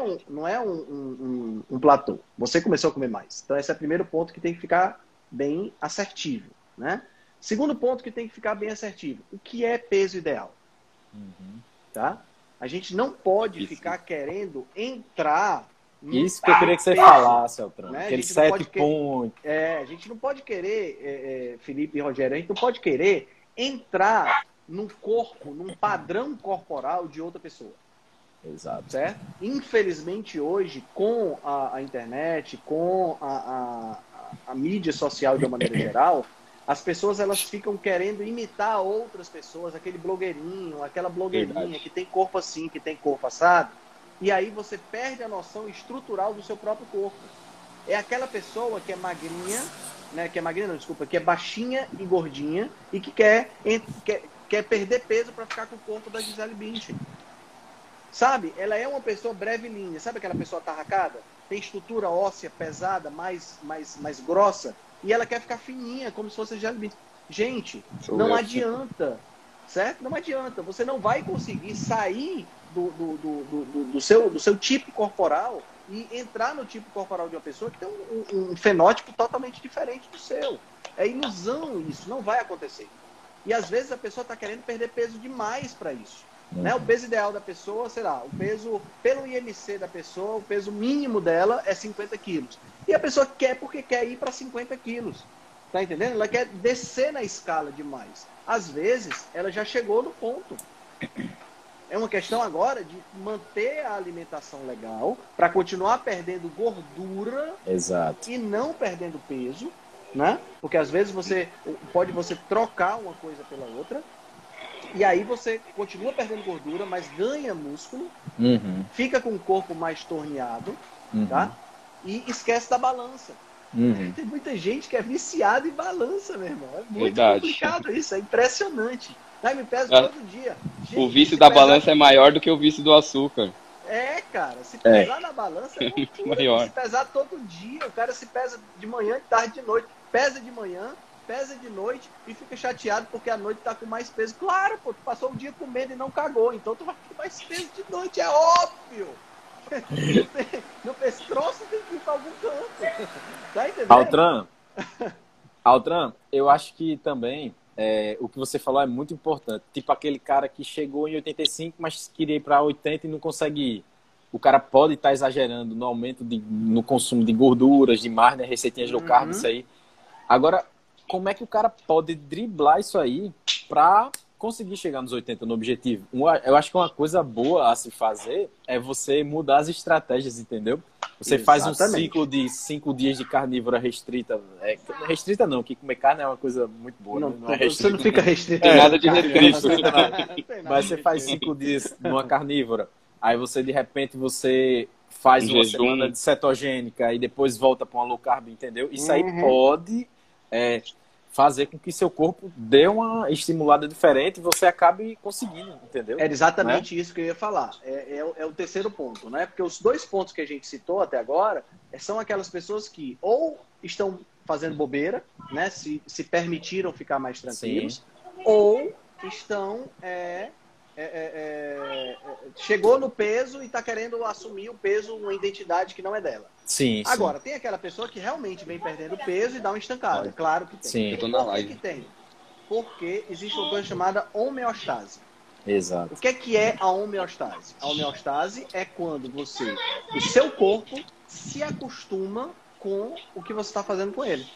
um platô. Você começou a comer mais. Então esse é o primeiro ponto que tem que ficar bem assertivo, né? Segundo ponto que tem que ficar bem assertivo. O que é peso ideal? Tá? A gente não pode ficar querendo entrar... Isso que eu queria que você falasse, Altran. Né? Aquele 7 pontos. A gente não pode querer, Felipe e Rogério, a gente não pode querer entrar num corpo, num padrão corporal de outra pessoa. Exato. Certo? Infelizmente, hoje, com a internet, com a mídia social de uma maneira geral... As pessoas, elas ficam querendo imitar outras pessoas, aquele blogueirinho, aquela blogueirinha. Verdade. Que tem corpo assim, que tem corpo assado. E aí você perde a noção estrutural do seu próprio corpo. É aquela pessoa que é magrinha, né? Que é baixinha e gordinha e que quer perder peso para ficar com o corpo da Gisele Bündchen. Sabe? Ela é uma pessoa brevilinha. Sabe aquela pessoa atarracada? Tem estrutura óssea pesada, mais grossa. E ela quer ficar fininha, como se fosse Gisele Bündchen. Gente, não adianta, certo? Não adianta. Você não vai conseguir sair do seu tipo corporal e entrar no tipo corporal de uma pessoa que tem um fenótipo totalmente diferente do seu. É ilusão isso, não vai acontecer. E às vezes a pessoa está querendo perder peso demais para isso. Né? O peso ideal da pessoa, sei lá, o peso pelo IMC da pessoa, o peso mínimo dela é 50 quilos. E a pessoa quer porque quer ir para 50 quilos. Tá entendendo? Ela quer descer na escala demais. Às vezes, ela já chegou no ponto. É uma questão agora de manter a alimentação legal para continuar perdendo gordura. Exato. E não perdendo peso, né? Porque às vezes você pode trocar uma coisa pela outra. E aí você continua perdendo gordura, mas ganha músculo, fica com o corpo mais torneado, tá? E esquece da balança. Tem muita gente que é viciada em balança, meu irmão. É muito complicado isso, é impressionante. Aí me peso todo dia. Gente, o vício da balança é maior do que o vício do açúcar. É, cara, se pesar na balança é muito maior. Se pesar todo dia, o cara se pesa de manhã, de tarde, de noite. Pesa de manhã, pesa de noite e fica chateado porque à noite tá com mais peso. Claro, pô, tu passou o dia comendo e não cagou, então tu vai com mais peso de noite, é óbvio. No pescoço tem que ir pra algum canto. Tá entendendo? Altran, eu acho que também o que você falou é muito importante. Tipo aquele cara que chegou em 85, mas queria ir para 80 e não consegue ir. O cara pode estar exagerando no aumento no consumo de gorduras, de mais, né? Receitinhas low carb, isso aí. Agora, como é que o cara pode driblar isso aí para conseguir chegar nos 80 no objetivo? Eu acho que uma coisa boa a se fazer é você mudar as estratégias, entendeu? Você faz um ciclo de 5 dias de carnívora restrita. Restrita não, que comer carne é uma coisa muito boa. Não, né? Não é, você não fica restrito. Nada de restrito. Mas você faz 5 dias numa carnívora. Aí você, de repente, você faz uma semana de cetogênica e depois volta para uma low carb, entendeu? Isso aí pode fazer com que seu corpo dê uma estimulada diferente e você acabe conseguindo, entendeu? Era exatamente isso que eu ia falar. É o terceiro ponto, né? Porque os 2 pontos que a gente citou até agora são aquelas pessoas que ou estão fazendo bobeira, né? Se permitiram ficar mais tranquilos, ou estão... chegou no peso e está querendo assumir o peso, uma identidade que não é dela. Sim. Agora, tem aquela pessoa que realmente vem perdendo peso e dá uma estancada. Claro que tem. Sim, eu tô na live. Porque existe uma coisa chamada homeostase. Exato. O que é a homeostase? A homeostase é quando o seu corpo se acostuma com o que você está fazendo com ele.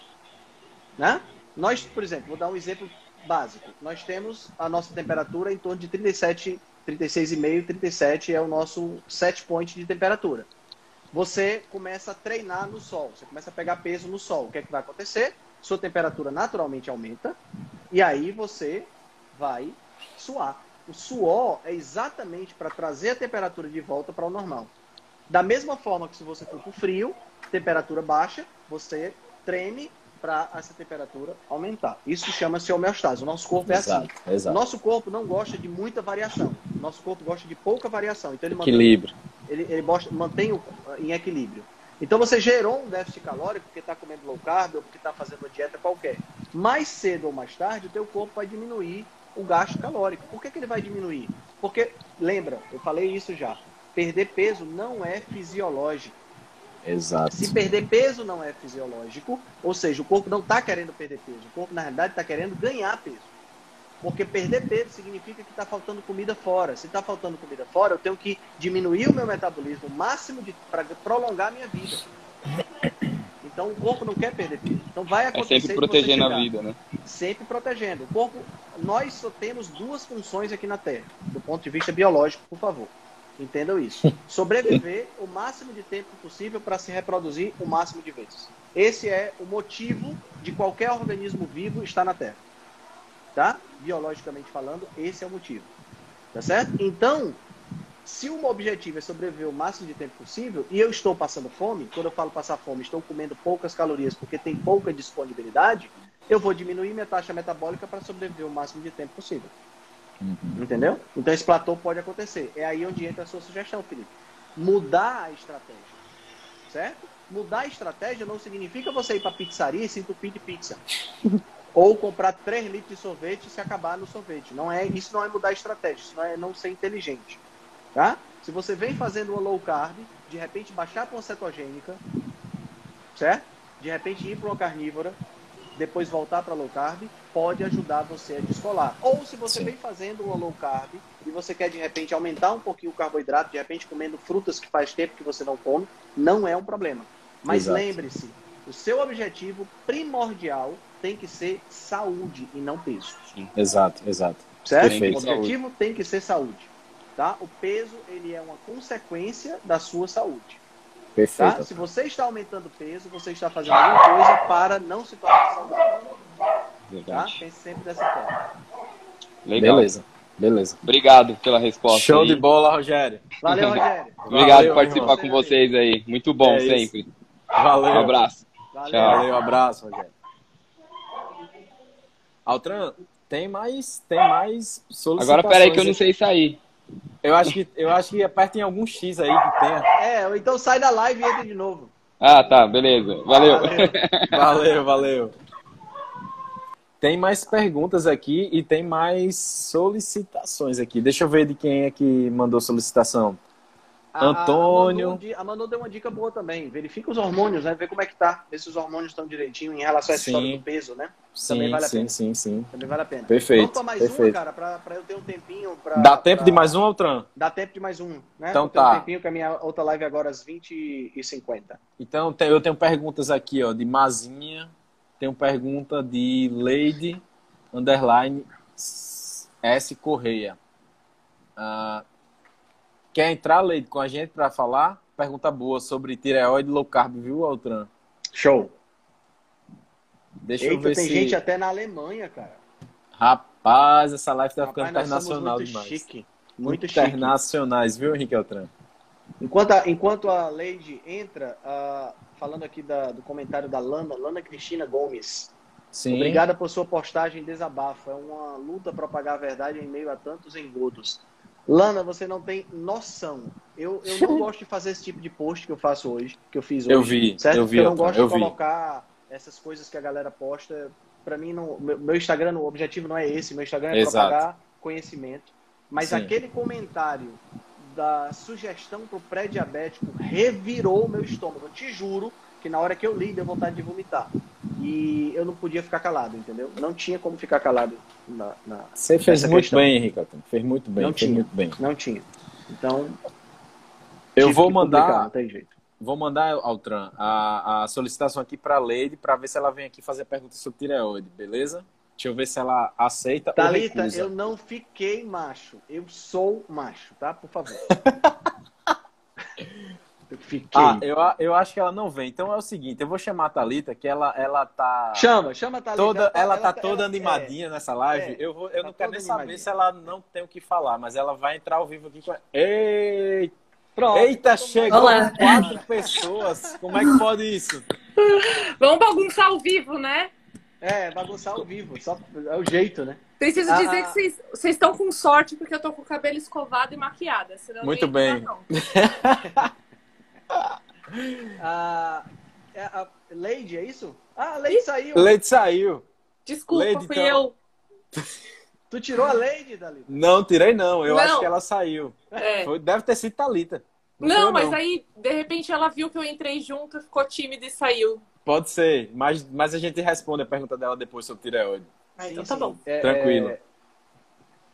Né? Nós, por exemplo, vou dar um exemplo básico. Nós temos a nossa temperatura em torno de 37, 36,5, 37 é o nosso set point de temperatura. Você começa a treinar no sol, você começa a pegar peso no sol. O que é que vai acontecer? Sua temperatura naturalmente aumenta e aí você vai suar. O suor é exatamente para trazer a temperatura de volta para o normal. Da mesma forma que se você for com frio, temperatura baixa, você treme para essa temperatura aumentar. Isso chama-se homeostase. O nosso corpo é assim. Exato. O nosso corpo não gosta de muita variação. O nosso corpo gosta de pouca variação. Então ele equilíbrio. Ele mantém em equilíbrio. Então você gerou um déficit calórico porque está comendo low carb ou porque está fazendo uma dieta qualquer. Mais cedo ou mais tarde, o teu corpo vai diminuir o gasto calórico. Por que ele vai diminuir? Porque, lembra, eu falei isso já, perder peso não é fisiológico. Exato. Se perder peso não é fisiológico, ou seja, o corpo não está querendo perder peso. O corpo, na realidade, está querendo ganhar peso. Porque perder peso significa que está faltando comida fora. Se está faltando comida fora, eu tenho que diminuir o meu metabolismo máximo para prolongar a minha vida. Então, o corpo não quer perder peso. Então, vai acontecer... sempre protegendo a vida, né? Sempre protegendo. O corpo... Nós só temos 2 funções aqui na Terra, do ponto de vista biológico, por favor. Entendam isso. Sobreviver o máximo de tempo possível para se reproduzir o máximo de vezes. Esse é o motivo de qualquer organismo vivo estar na Terra. Tá? Biologicamente falando, esse é o motivo. Tá certo? Então, se o meu objetivo é sobreviver o máximo de tempo possível e eu estou passando fome, quando eu falo passar fome, estou comendo poucas calorias porque tem pouca disponibilidade, eu vou diminuir minha taxa metabólica para sobreviver o máximo de tempo possível. Entendeu? Então esse platô pode acontecer. É aí onde entra a sua sugestão, Felipe. Mudar a estratégia. Certo? Mudar a estratégia não significa você ir para a pizzaria e se entupir de pizza. Ou comprar 3 litros de sorvete e se acabar no sorvete. Isso não é mudar a estratégia. Isso é não ser inteligente. Tá? Se você vem fazendo uma low carb, de repente baixar para uma cetogênica, certo? De repente ir para uma carnívora, depois voltar para low carb, pode ajudar você a descolar. Ou se você vem fazendo uma low carb e você quer, de repente, aumentar um pouquinho o carboidrato, de repente comendo frutas que faz tempo que você não come, não é um problema. Mas lembre-se, o seu objetivo primordial tem que ser saúde e não peso. Exato. Certo? Perfeito. O objetivo tem que ser saúde. Tá? O peso, ele é uma consequência da sua saúde. Perfeito. Tá? Se você está aumentando peso, você está fazendo alguma coisa para não se tornar saudável. Tá? Pense sempre dessa forma. Legal. Beleza. Obrigado pela resposta. Show de bola, Rogério. Valeu, Rogério. Obrigado por participar com vocês aí. Muito bom sempre. Isso. Valeu. Um abraço. Valeu, um abraço, Rogério. Altran, tem mais solicitações. Agora, peraí que eu não sei sair. Eu acho que aperta em algum X aí que tem. Ou então sai da live e entra de novo. Ah, tá, beleza. Valeu. Tem mais perguntas aqui e tem mais solicitações aqui. Deixa eu ver de quem é que mandou solicitação. Antônio. A Manu deu uma dica boa também. Verifica os hormônios, né? Vê como é que tá. Vê se os hormônios estão direitinho em relação à história do peso, né? Sim, também vale a pena. Sim. Também vale a pena. Perfeito. Vamos pra mais uma, cara, pra eu ter um tempinho. Dá tempo de mais um, Altran? Dá tempo de mais um, né? Então tá. Um tempinho, que a minha outra live agora às 20h50. Então eu tenho perguntas aqui, ó, de Mazinha. Tenho pergunta de Lady Underline S. Correia. Quer entrar, Leide, com a gente para falar? Pergunta boa sobre tireoide e low carb, viu, Altran? Show. Deixa eu ver se... Tem gente até na Alemanha, cara. Rapaz, essa live tá ficando internacional muito demais. Chique. Muito internacionais, chique. Viu, Henrique Altran? Enquanto a Leide entra, falando aqui do comentário da Lana Cristina Gomes. Sim. Obrigada por sua postagem desabafo. É uma luta propagar a verdade em meio a tantos engodos. Lana, você não tem noção. Eu não gosto de fazer esse tipo de post que eu faço hoje, que eu fiz hoje. Eu vi. Porque eu não gosto de colocar essas coisas que a galera posta. Pra mim, não, meu Instagram, o objetivo não é esse. Meu Instagram é propagar conhecimento. Mas aquele comentário da sugestão pro pré-diabético revirou o meu estômago. Eu te juro que na hora que eu li, deu vontade de vomitar. E eu não podia ficar calado, entendeu? Não tinha como ficar calado na Você fez muito bem, Henrique. Fez muito bem. Não tinha. Então, eu vou mandar. Não tem jeito. Vou mandar, Altran, a solicitação aqui para a Leide, para ver se ela vem aqui fazer pergunta sobre tireoide, beleza? Deixa eu ver se ela aceita ou recusa. Thalita, eu não fiquei macho. Eu sou macho, tá? Por favor. Eu acho que ela não vem. Então é o seguinte, eu vou chamar a Thalita, que ela tá... Chama a Thalita. Ela tá toda animadinha nessa live. Eu não quero nem saber se ela não tem o que falar, mas ela vai entrar ao vivo aqui com... Eita, chegou 4 pessoas. Como é que pode isso? Vamos bagunçar ao vivo, né? Bagunçar ao vivo. Só é o jeito, né? Preciso dizer que vocês estão com sorte, porque eu tô com o cabelo escovado e maquiada. Senão muito bem. A Leide, é isso? A Leide saiu. Leide saiu. Desculpa, Leide, fui então... eu. Tu tirou a Leide, Thalita? Não, tirei não. Eu acho que ela saiu. Deve ter sido Thalita. Não, mas aí, de repente, ela viu que eu entrei junto, ficou tímida e saiu. Pode ser, mas a gente responde a pergunta dela depois sobre tireoide. Então tá bom. Tranquilo.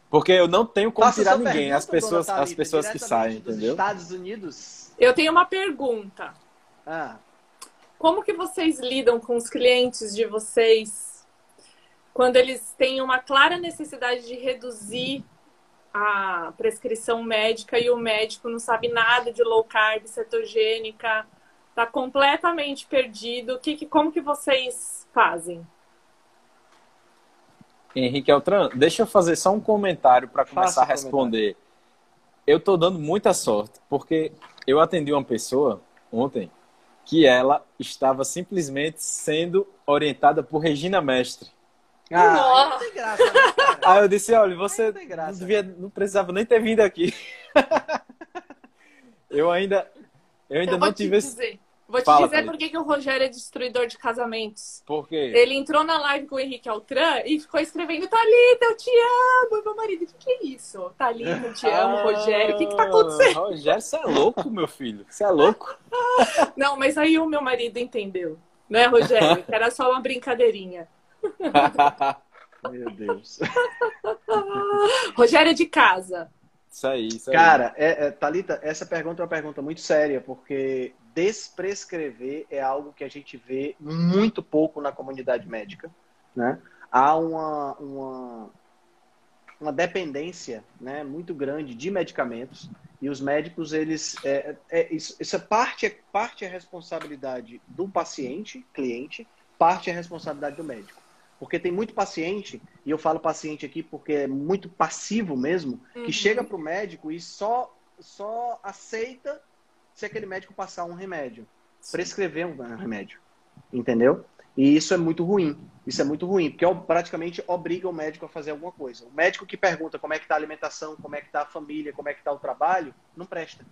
Porque eu não tenho como tirar ninguém. As pessoas que saem, dos entendeu? Estados Unidos. Eu tenho uma pergunta. Como que vocês lidam com os clientes de vocês quando eles têm uma clara necessidade de reduzir a prescrição médica e o médico não sabe nada de low carb, cetogênica, tá completamente perdido? Como que vocês fazem? Henrique Altran, deixa eu fazer só um comentário para começar a responder. Eu tô dando muita sorte, porque eu atendi uma pessoa ontem que ela estava simplesmente sendo orientada por Regina Mestre. Não tem graça, né, cara? Aí eu disse, olha, você não precisava nem ter vindo aqui. Eu ainda não tive esse... Vou te dizer por que o Rogério é destruidor de casamentos. Por quê? Ele entrou na live com o Henrique Altran e ficou escrevendo: Thalita, eu te amo. E meu marido, o que é isso? Thalita, eu te amo, Rogério. O que tá acontecendo? Rogério, você é louco, meu filho. Você é louco. Não, mas aí o meu marido entendeu. Né, Rogério? Era só uma brincadeirinha. Meu Deus. Rogério de casa. Isso aí. Cara, Thalita, essa pergunta é uma pergunta muito séria, porque desprescrever é algo que a gente vê muito pouco na comunidade médica, né? Há uma dependência, né, muito grande de medicamentos, e os médicos, eles... Parte é responsabilidade do paciente, cliente, parte é responsabilidade do médico. Porque tem muito paciente, e eu falo paciente aqui porque é muito passivo mesmo, que chega para o médico e só aceita se aquele médico passar um remédio, prescrever um remédio, entendeu? E isso é muito ruim, porque praticamente obriga o médico a fazer alguma coisa. O médico que pergunta como é que está a alimentação, como é que está a família, como é que está o trabalho, não presta.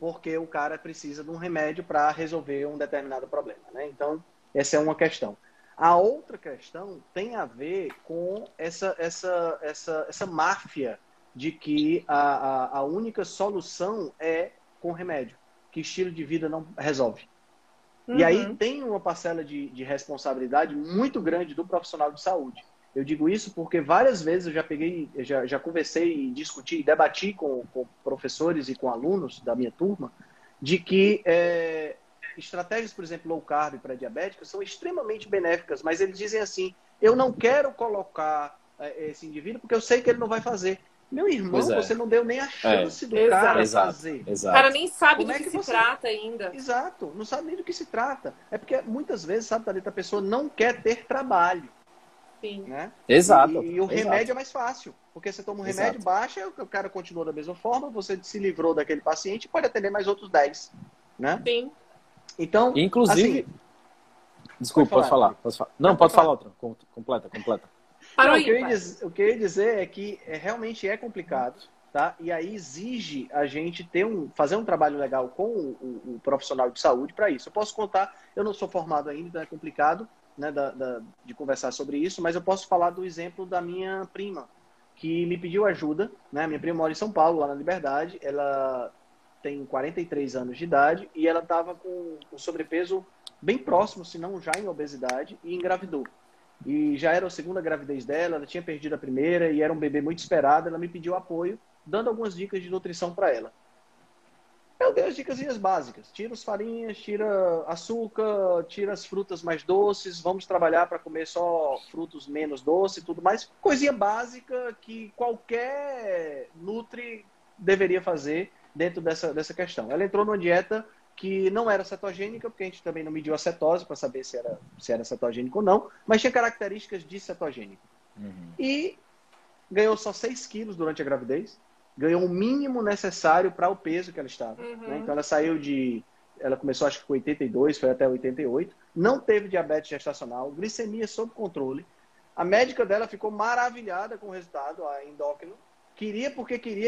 Porque o cara precisa de um remédio para resolver um determinado problema, né? Então, essa é uma questão. A outra questão tem a ver com essa máfia de que a única solução é com remédio, que estilo de vida não resolve. Uhum. E aí tem uma parcela de responsabilidade muito grande do profissional de saúde. Eu digo isso porque várias vezes eu já peguei, já conversei e discuti e debati com professores e com alunos da minha turma de que estratégias, por exemplo, low carb para diabéticos são extremamente benéficas, mas eles dizem assim, eu não quero colocar esse indivíduo porque eu sei que ele não vai fazer. Meu irmão, você não deu nem a chance do cara fazer. Exato. O cara nem sabe do que se trata ainda. Exato, não sabe nem do que se trata. É porque muitas vezes, sabe, Thalita, a pessoa não quer ter trabalho. Sim. Né? Exato. E o remédio é mais fácil. Porque você toma um remédio, baixa, o cara continua da mesma forma, você se livrou daquele paciente e pode atender mais outros 10. Né? Sim. Então, inclusive... Assim, desculpa, posso falar? Não, pode falar outra. Completa. Não, o que eu ia dizer é que realmente é complicado, tá? E aí exige a gente ter fazer um trabalho legal com o profissional de saúde para isso. Eu posso contar, eu não sou formado ainda, então é complicado, né, de conversar sobre isso, mas eu posso falar do exemplo da minha prima, que me pediu ajuda, né? Minha prima mora em São Paulo, lá na Liberdade, ela tem 43 anos de idade e ela estava com um sobrepeso bem próximo, se não já em obesidade, e engravidou. E já era a segunda gravidez dela, ela tinha perdido a primeira e era um bebê muito esperado. Ela me pediu apoio, dando algumas dicas de nutrição para ela. Eu dei as dicasinhas básicas. Tira as farinhas, tira açúcar, tira as frutas mais doces. Vamos trabalhar para comer só frutos menos doces e tudo mais. Coisinha básica que qualquer nutri deveria fazer dentro dessa questão. Ela entrou numa dieta que não era cetogênica, porque a gente também não mediu a cetose para saber se era cetogênico ou não, mas tinha características de cetogênico. Uhum. E ganhou só 6 quilos durante a gravidez, ganhou o mínimo necessário para o peso que ela estava. Uhum. Né? Então ela ela começou acho que com 82, foi até 88, não teve diabetes gestacional, glicemia sob controle. A médica dela ficou maravilhada com o resultado, a endócrina. Queria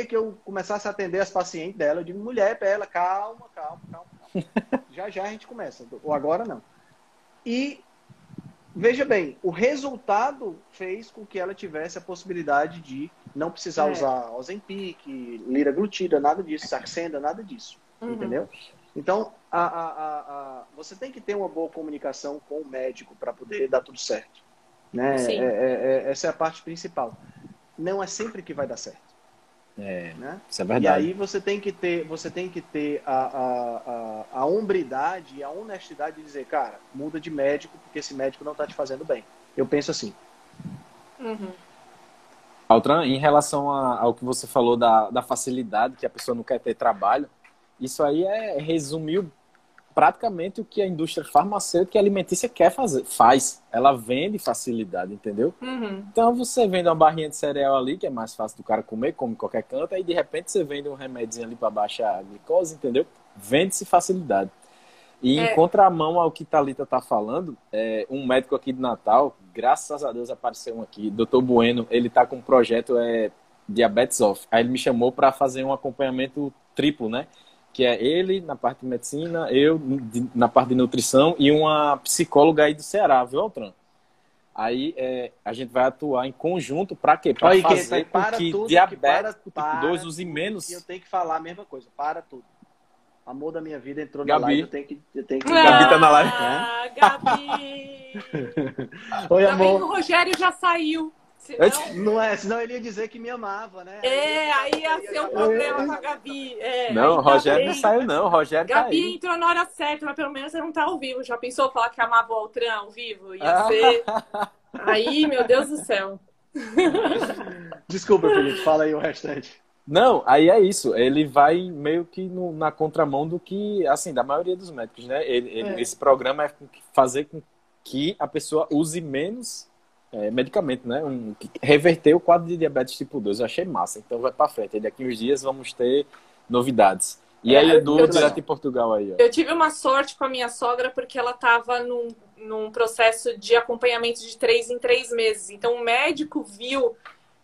que eu começasse a atender as pacientes dela. Eu digo, mulher, pra ela, calma. Já a gente começa. Ou agora não. E, veja bem, o resultado fez com que ela tivesse a possibilidade de não precisar usar Ozempic, Liraglutida, nada disso, Saxenda, nada disso. Uhum. Entendeu? Então, você tem que ter uma boa comunicação com o médico para poder dar tudo certo. Né? Sim. Essa é a parte principal. Não é sempre que vai dar certo. Né? Isso é verdade. E aí você tem que ter a hombridade e a honestidade de dizer, cara, muda de médico porque esse médico não está te fazendo bem. Eu penso assim. Uhum. Altran, em relação ao que você falou da facilidade, que a pessoa não quer ter trabalho, isso aí resumiu praticamente o que a indústria farmacêutica e alimentícia quer fazer, faz. Ela vende facilidade, entendeu? Uhum. Então você vende uma barrinha de cereal ali, que é mais fácil do cara comer, come em qualquer canto, aí de repente você vende um remedinho ali para baixar a glicose, entendeu? Vende-se facilidade. E em contramão ao que Thalita tá falando, um médico aqui de Natal, graças a Deus apareceu um aqui, Dr. Bueno, ele tá com um projeto Diabetes Off. Aí ele me chamou para fazer um acompanhamento triplo, né? Que é ele na parte de medicina, eu na parte de nutrição e uma psicóloga aí do Ceará, viu, Altran? Aí a gente vai atuar em conjunto para quê? Para fazer com que diabetes tipo 2 use menos. E eu tenho que falar a mesma coisa, para tudo. Amor da minha vida entrou na live, eu tenho que... Gabi tá na live. Ah, Gabi! Oi, amor. O Rogério já saiu. Senão ele ia dizer que me amava, né? Aí ia ser um problema com a Gabi. Não, o Rogério não saiu, não. O Rogério Gabi tá aí. Entrou na hora certa, mas pelo menos ele não tá ao vivo. Já pensou falar que amava o Altran ao vivo? Ia ser... Aí, meu Deus do céu. Desculpa, Felipe. Fala aí o restante. Não, aí é isso. Ele vai meio que na contramão do que, assim, da maioria dos médicos, né? Esse programa é fazer com que a pessoa use menos... medicamento, né? Reverter o quadro de diabetes tipo 2. Eu achei massa. Então vai pra frente. Daqui uns dias vamos ter novidades. E aí, Edu, direto em Portugal aí, ó. Eu tive uma sorte com a minha sogra porque ela tava num processo de acompanhamento de 3 em 3 meses. Então o médico viu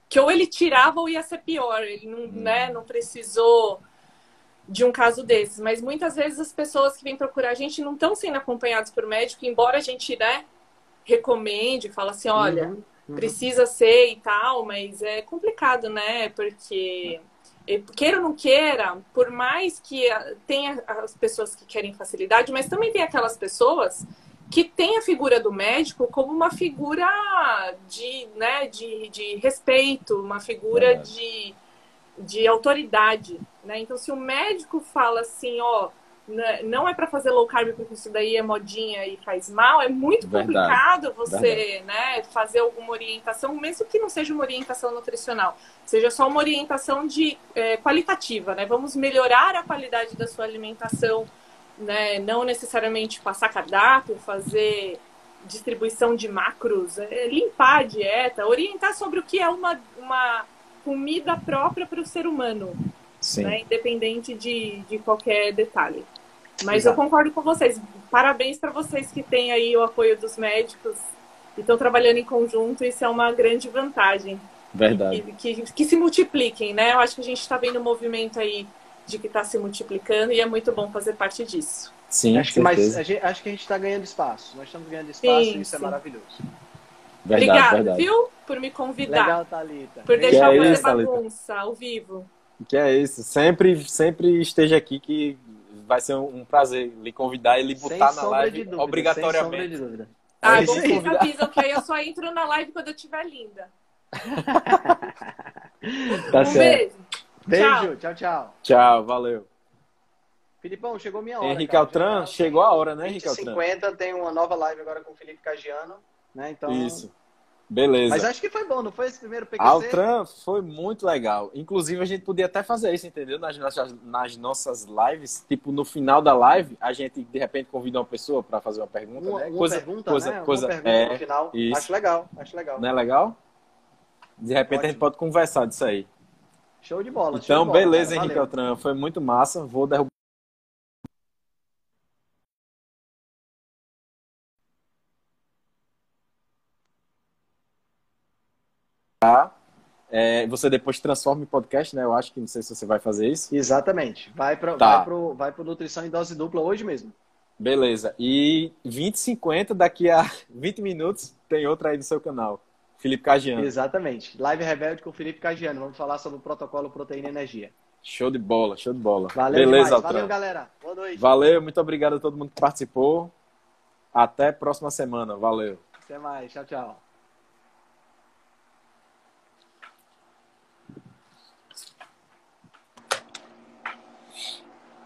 que ou ele tirava ou ia ser pior. Ele não precisou de um caso desses. Mas muitas vezes as pessoas que vêm procurar a gente não estão sendo acompanhadas por médico, embora a gente, né, recomende, fala assim, olha, precisa ser e tal, mas é complicado, né? Porque, queira ou não queira, por mais que tenha as pessoas que querem facilidade, mas também tem aquelas pessoas que tem a figura do médico como uma figura de, né, de respeito, uma figura de autoridade, né? Então, se o médico fala assim, ó, não é para fazer low carb porque isso daí é modinha e faz mal, é muito complicado você, né, fazer alguma orientação, mesmo que não seja uma orientação nutricional, seja só uma orientação de, qualitativa, né? Vamos melhorar a qualidade da sua alimentação, né? Não necessariamente passar cardápio, fazer distribuição de macros, limpar a dieta, orientar sobre o que é uma comida própria para o ser humano, sim, né? Independente de qualquer detalhe. Mas exato, eu concordo com vocês. Parabéns para vocês que têm aí o apoio dos médicos e estão trabalhando em conjunto. Isso é uma grande vantagem. Verdade. Que se multipliquem, né? Eu acho que a gente está vendo um movimento aí de que está se multiplicando e é muito bom fazer parte disso. Sim, acho que, mas acho que a gente está ganhando espaço. Nós estamos ganhando espaço, sim, e isso sim, é maravilhoso. Verdade, obrigada, verdade, viu? Por me convidar. Legal, Thalita. Por deixar fazer bagunça ao vivo. Que é isso. Sempre esteja aqui que vai ser um prazer lhe convidar e lhe botar na live obrigatoriamente. Sem sombra de dúvida. Ah, bom que vocês avisam que aí eu só entro na live quando eu estiver linda. Tá certo. Beijo. Beijo, tchau, tchau. Tchau, valeu. Filipão, chegou minha hora. Henrique Altran, chegou a hora, né, Henrique Altran? 50, tem uma nova live agora com o Felipe Cajano, né? Então... isso. Beleza. Mas acho que foi bom, não foi esse primeiro PQC? Altran foi muito legal. Inclusive, a gente podia até fazer isso, entendeu? Nas nossas lives, tipo, no final da live, a gente, de repente, convida uma pessoa para fazer uma pergunta, né? Uma pergunta no final. Isso. Acho legal, acho legal. Não é legal? De repente, ótimo, a gente pode conversar disso aí. Show de bola. Então, de bola, beleza, cara. Henrique Altran. Foi muito massa. Vou derrubar. Você depois transforma em podcast, né? Eu acho que não sei se você vai fazer isso. Exatamente. Vai pro Nutrição em Dose Dupla hoje mesmo. Beleza. E 20h50, daqui a 20 minutos, tem outra aí no seu canal. Felipe Cajano. Exatamente. Live Rebelde com o Felipe Cajano. Vamos falar sobre o protocolo proteína e energia. Show de bola, show de bola. Valeu, beleza, Altran. Valeu, galera. Boa noite. Valeu, muito obrigado a todo mundo que participou. Até a próxima semana. Valeu. Até mais. Tchau, tchau.